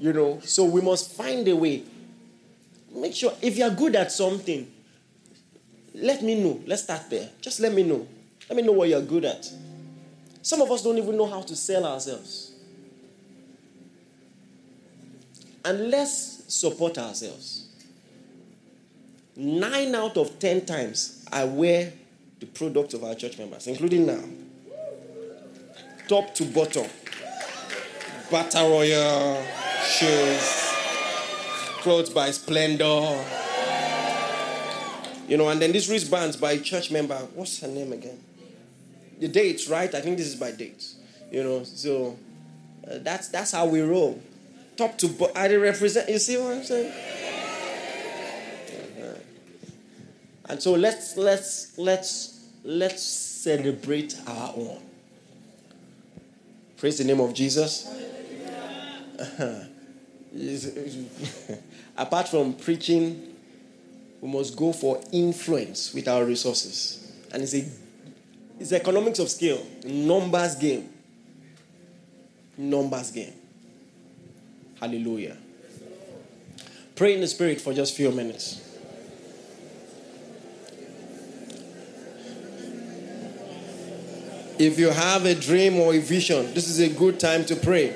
You know, so we must find a way. Make sure, if you're good at something, let me know. Let's start there. Just let me know. Let me know what you're good at. Some of us don't even know how to sell ourselves. And let's support ourselves. Nine out of ten times, I wear the product of our church members, including now. Top to bottom. Bata Royal shoes. Clothes by Splendor. You know, and then these wristbands by church member. What's her name again? The dates, right? I think this is by dates. You know, so uh, that's that's how we roll. Top to bottom. I represent. You see what I'm saying? And so let's let's let's let's celebrate our own. Praise the name of Jesus. Apart from preaching, we must go for influence with our resources, and it's a it's economics of scale, numbers game. Numbers game. Hallelujah. Pray in the Spirit for just a few minutes. If you have a dream or a vision, this is a good time to pray.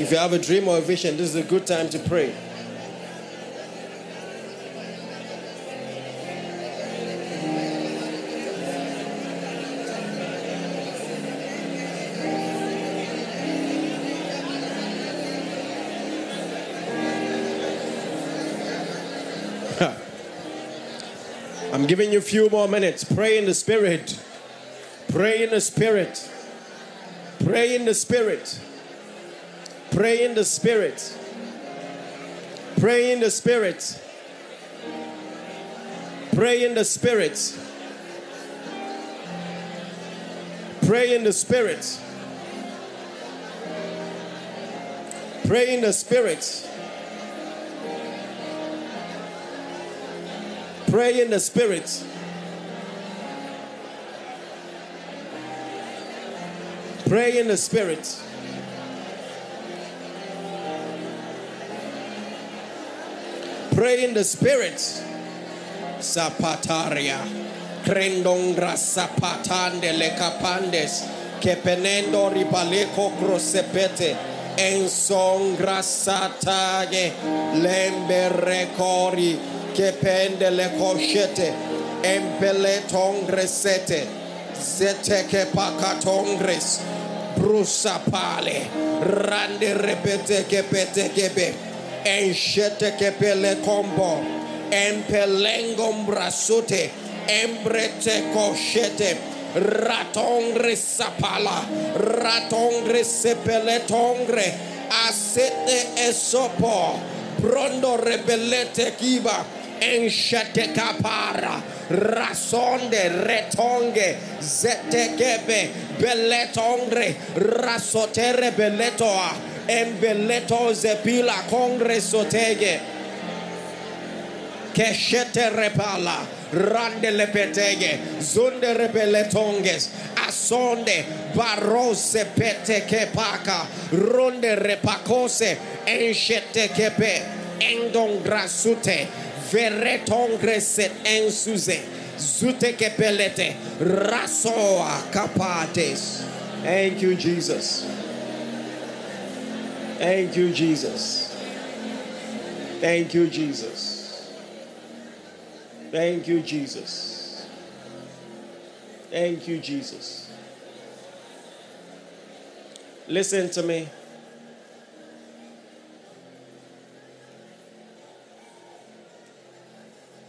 If you have a dream or a vision, this is a good time to pray. I'm giving you a few more minutes. Pray in the Spirit. Pray in the Spirit. Pray in the Spirit. Pray in the Spirit. Pray in the Spirit. Pray in the Spirit. Pray in the Spirit. Pray in the Spirit. Pray in the Spirit. Pray in the Spirit. Pray in the Spirit. Sapataria. Crendongra sapatande le capandes. Kepenendo ribaleco crosepete. Ensongra satage. Lembe recori. Che pende le coscette, empele tongresete, sete che pacatongres, brusa pale, rande repete che pete che be, enchete che pele combo, empelengombrasute, embrete coscette, ratongresapala, ratongresepele tongre, asete esopo, brondo rebelete kiba. Enshete kapara rasonde retonge zetekebe beletongre rasotere beletoa embeleto zepila kongresotege keshete repala rande lepetege zunde rebeletonges asonde barose peteke paka ronde repakose enshete kepe endongrasute Verretongre set ensuze zute kepelete rasoa kapates. Thank you, Jesus. Thank you, Jesus. Thank you, Jesus. Thank you, Jesus. Thank you, Jesus. Listen to me.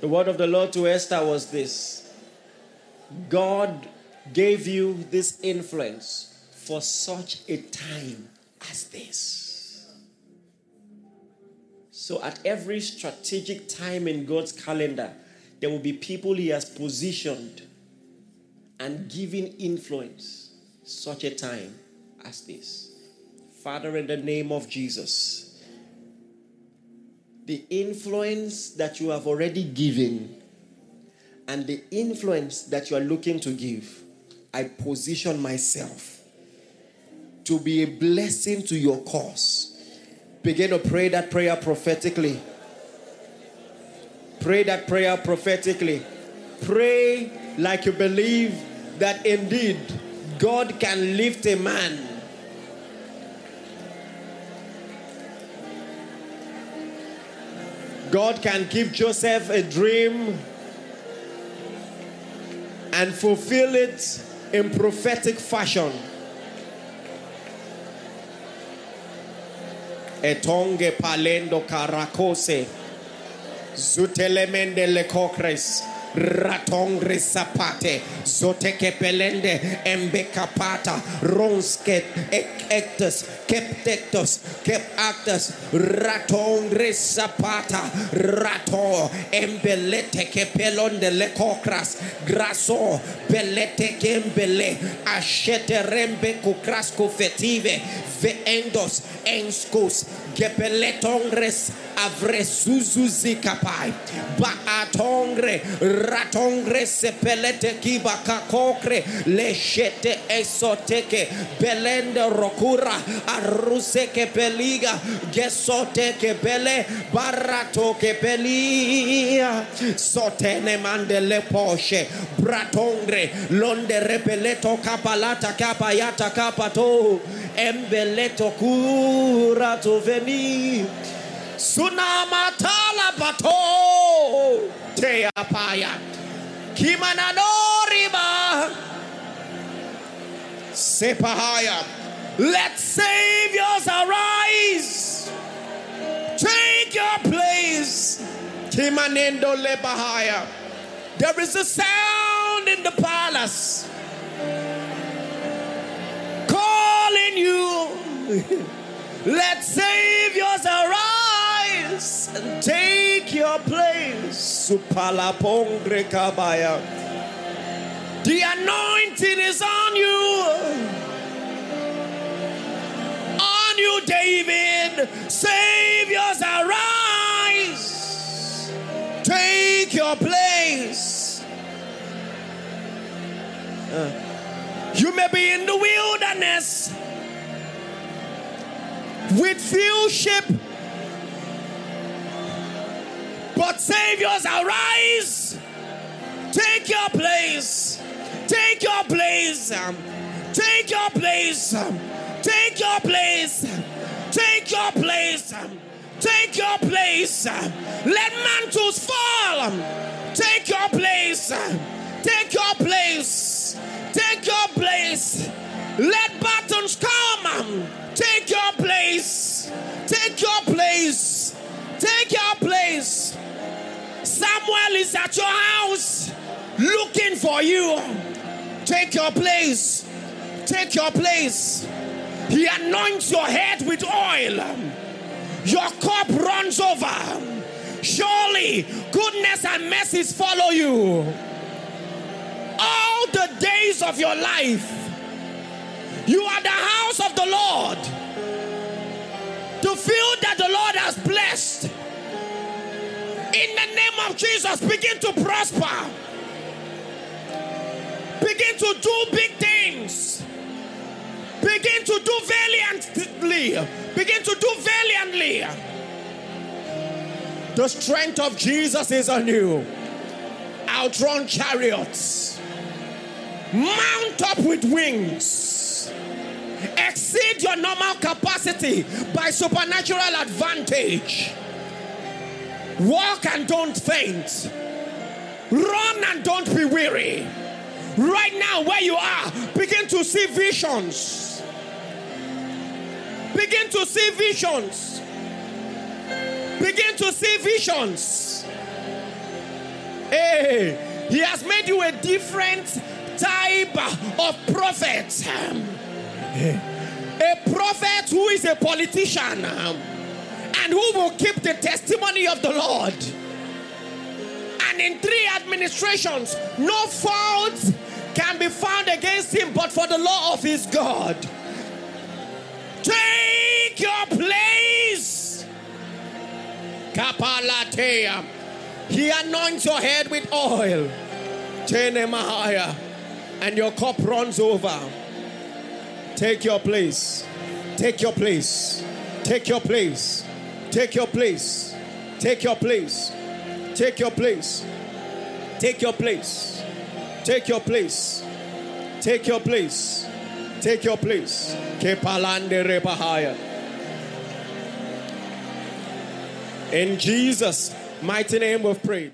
The word of the Lord to Esther was this: God gave you this influence for such a time as this. So at every strategic time in God's calendar, there will be people he has positioned and given influence such a time as this. Father, in the name of Jesus, the influence that you have already given and the influence that you are looking to give, I position myself to be a blessing to your cause. Begin to pray that prayer prophetically. Pray that prayer prophetically. Pray like you believe that indeed God can lift a man. God can give Joseph a dream and fulfill it in prophetic fashion. Etonge palendo karakose zutelemende lekokres ratongre sapate zoteke pelende embekapata ronske ekectus keptectus kepactus ratongre sapata rato embelete kepelonde lekokras graso belete kembele ashete rembe kokrasko fetive ve endos enskus Gepeletongres avresuzuzi kapai baatongre ratongre sepelete kiba kakokre leshete esoteke belende rokura aruseke peliga gesoteke bele baratoke pelia sotene mandele poshe bratongre londe repeleto kapalata kapayata kapato embeleto kura to veni Sunama tala bato te apaya kimanadoriba sepahaya. Let saviors arise, take your place. Kimanendo lebahaya. There is a sound in the palace calling you. Let saviors arise and take your place. The anointing is on you. On you, David. Saviors arise. Take your place. Uh, you may be in the wilderness with few sheep, but saviors arise, take your place, take your place, take your place, take your place, take your place, take your place, let mantles fall, take your place, take your place, take your place, let battles come. Take your place. Take your place. Take your place. Samuel is at your house looking for you. Take your place. Take your place. He anoints your head with oil. Your cup runs over. Surely goodness and mercies follow you all the days of your life. You are the house of the Lord. The field that the Lord has blessed. In the name of Jesus, begin to prosper. Begin to do big things. Begin to do valiantly. Begin to do valiantly. The strength of Jesus is on you. Outrun chariots. Mount up with wings. Exceed your normal capacity by supernatural advantage. Walk and don't faint. Run and don't be weary. Right now where you are, begin to see visions. Begin to see visions. Begin to see visions. Hey, he has made you a different type of prophet. A prophet who is a politician and who will keep the testimony of the Lord. And in three administrations, no fault can be found against him but for the law of his God. Take your place. Kapalatea. He anoints your head with oil. Tenemahaya. And your cup runs over. Take your place. Take your place. Take your place. Take your place. Take your place. Take your place. Take your place. Take your place. Take your place. Take your place. Kepalande rebahaya. In Jesus' mighty name we've prayed.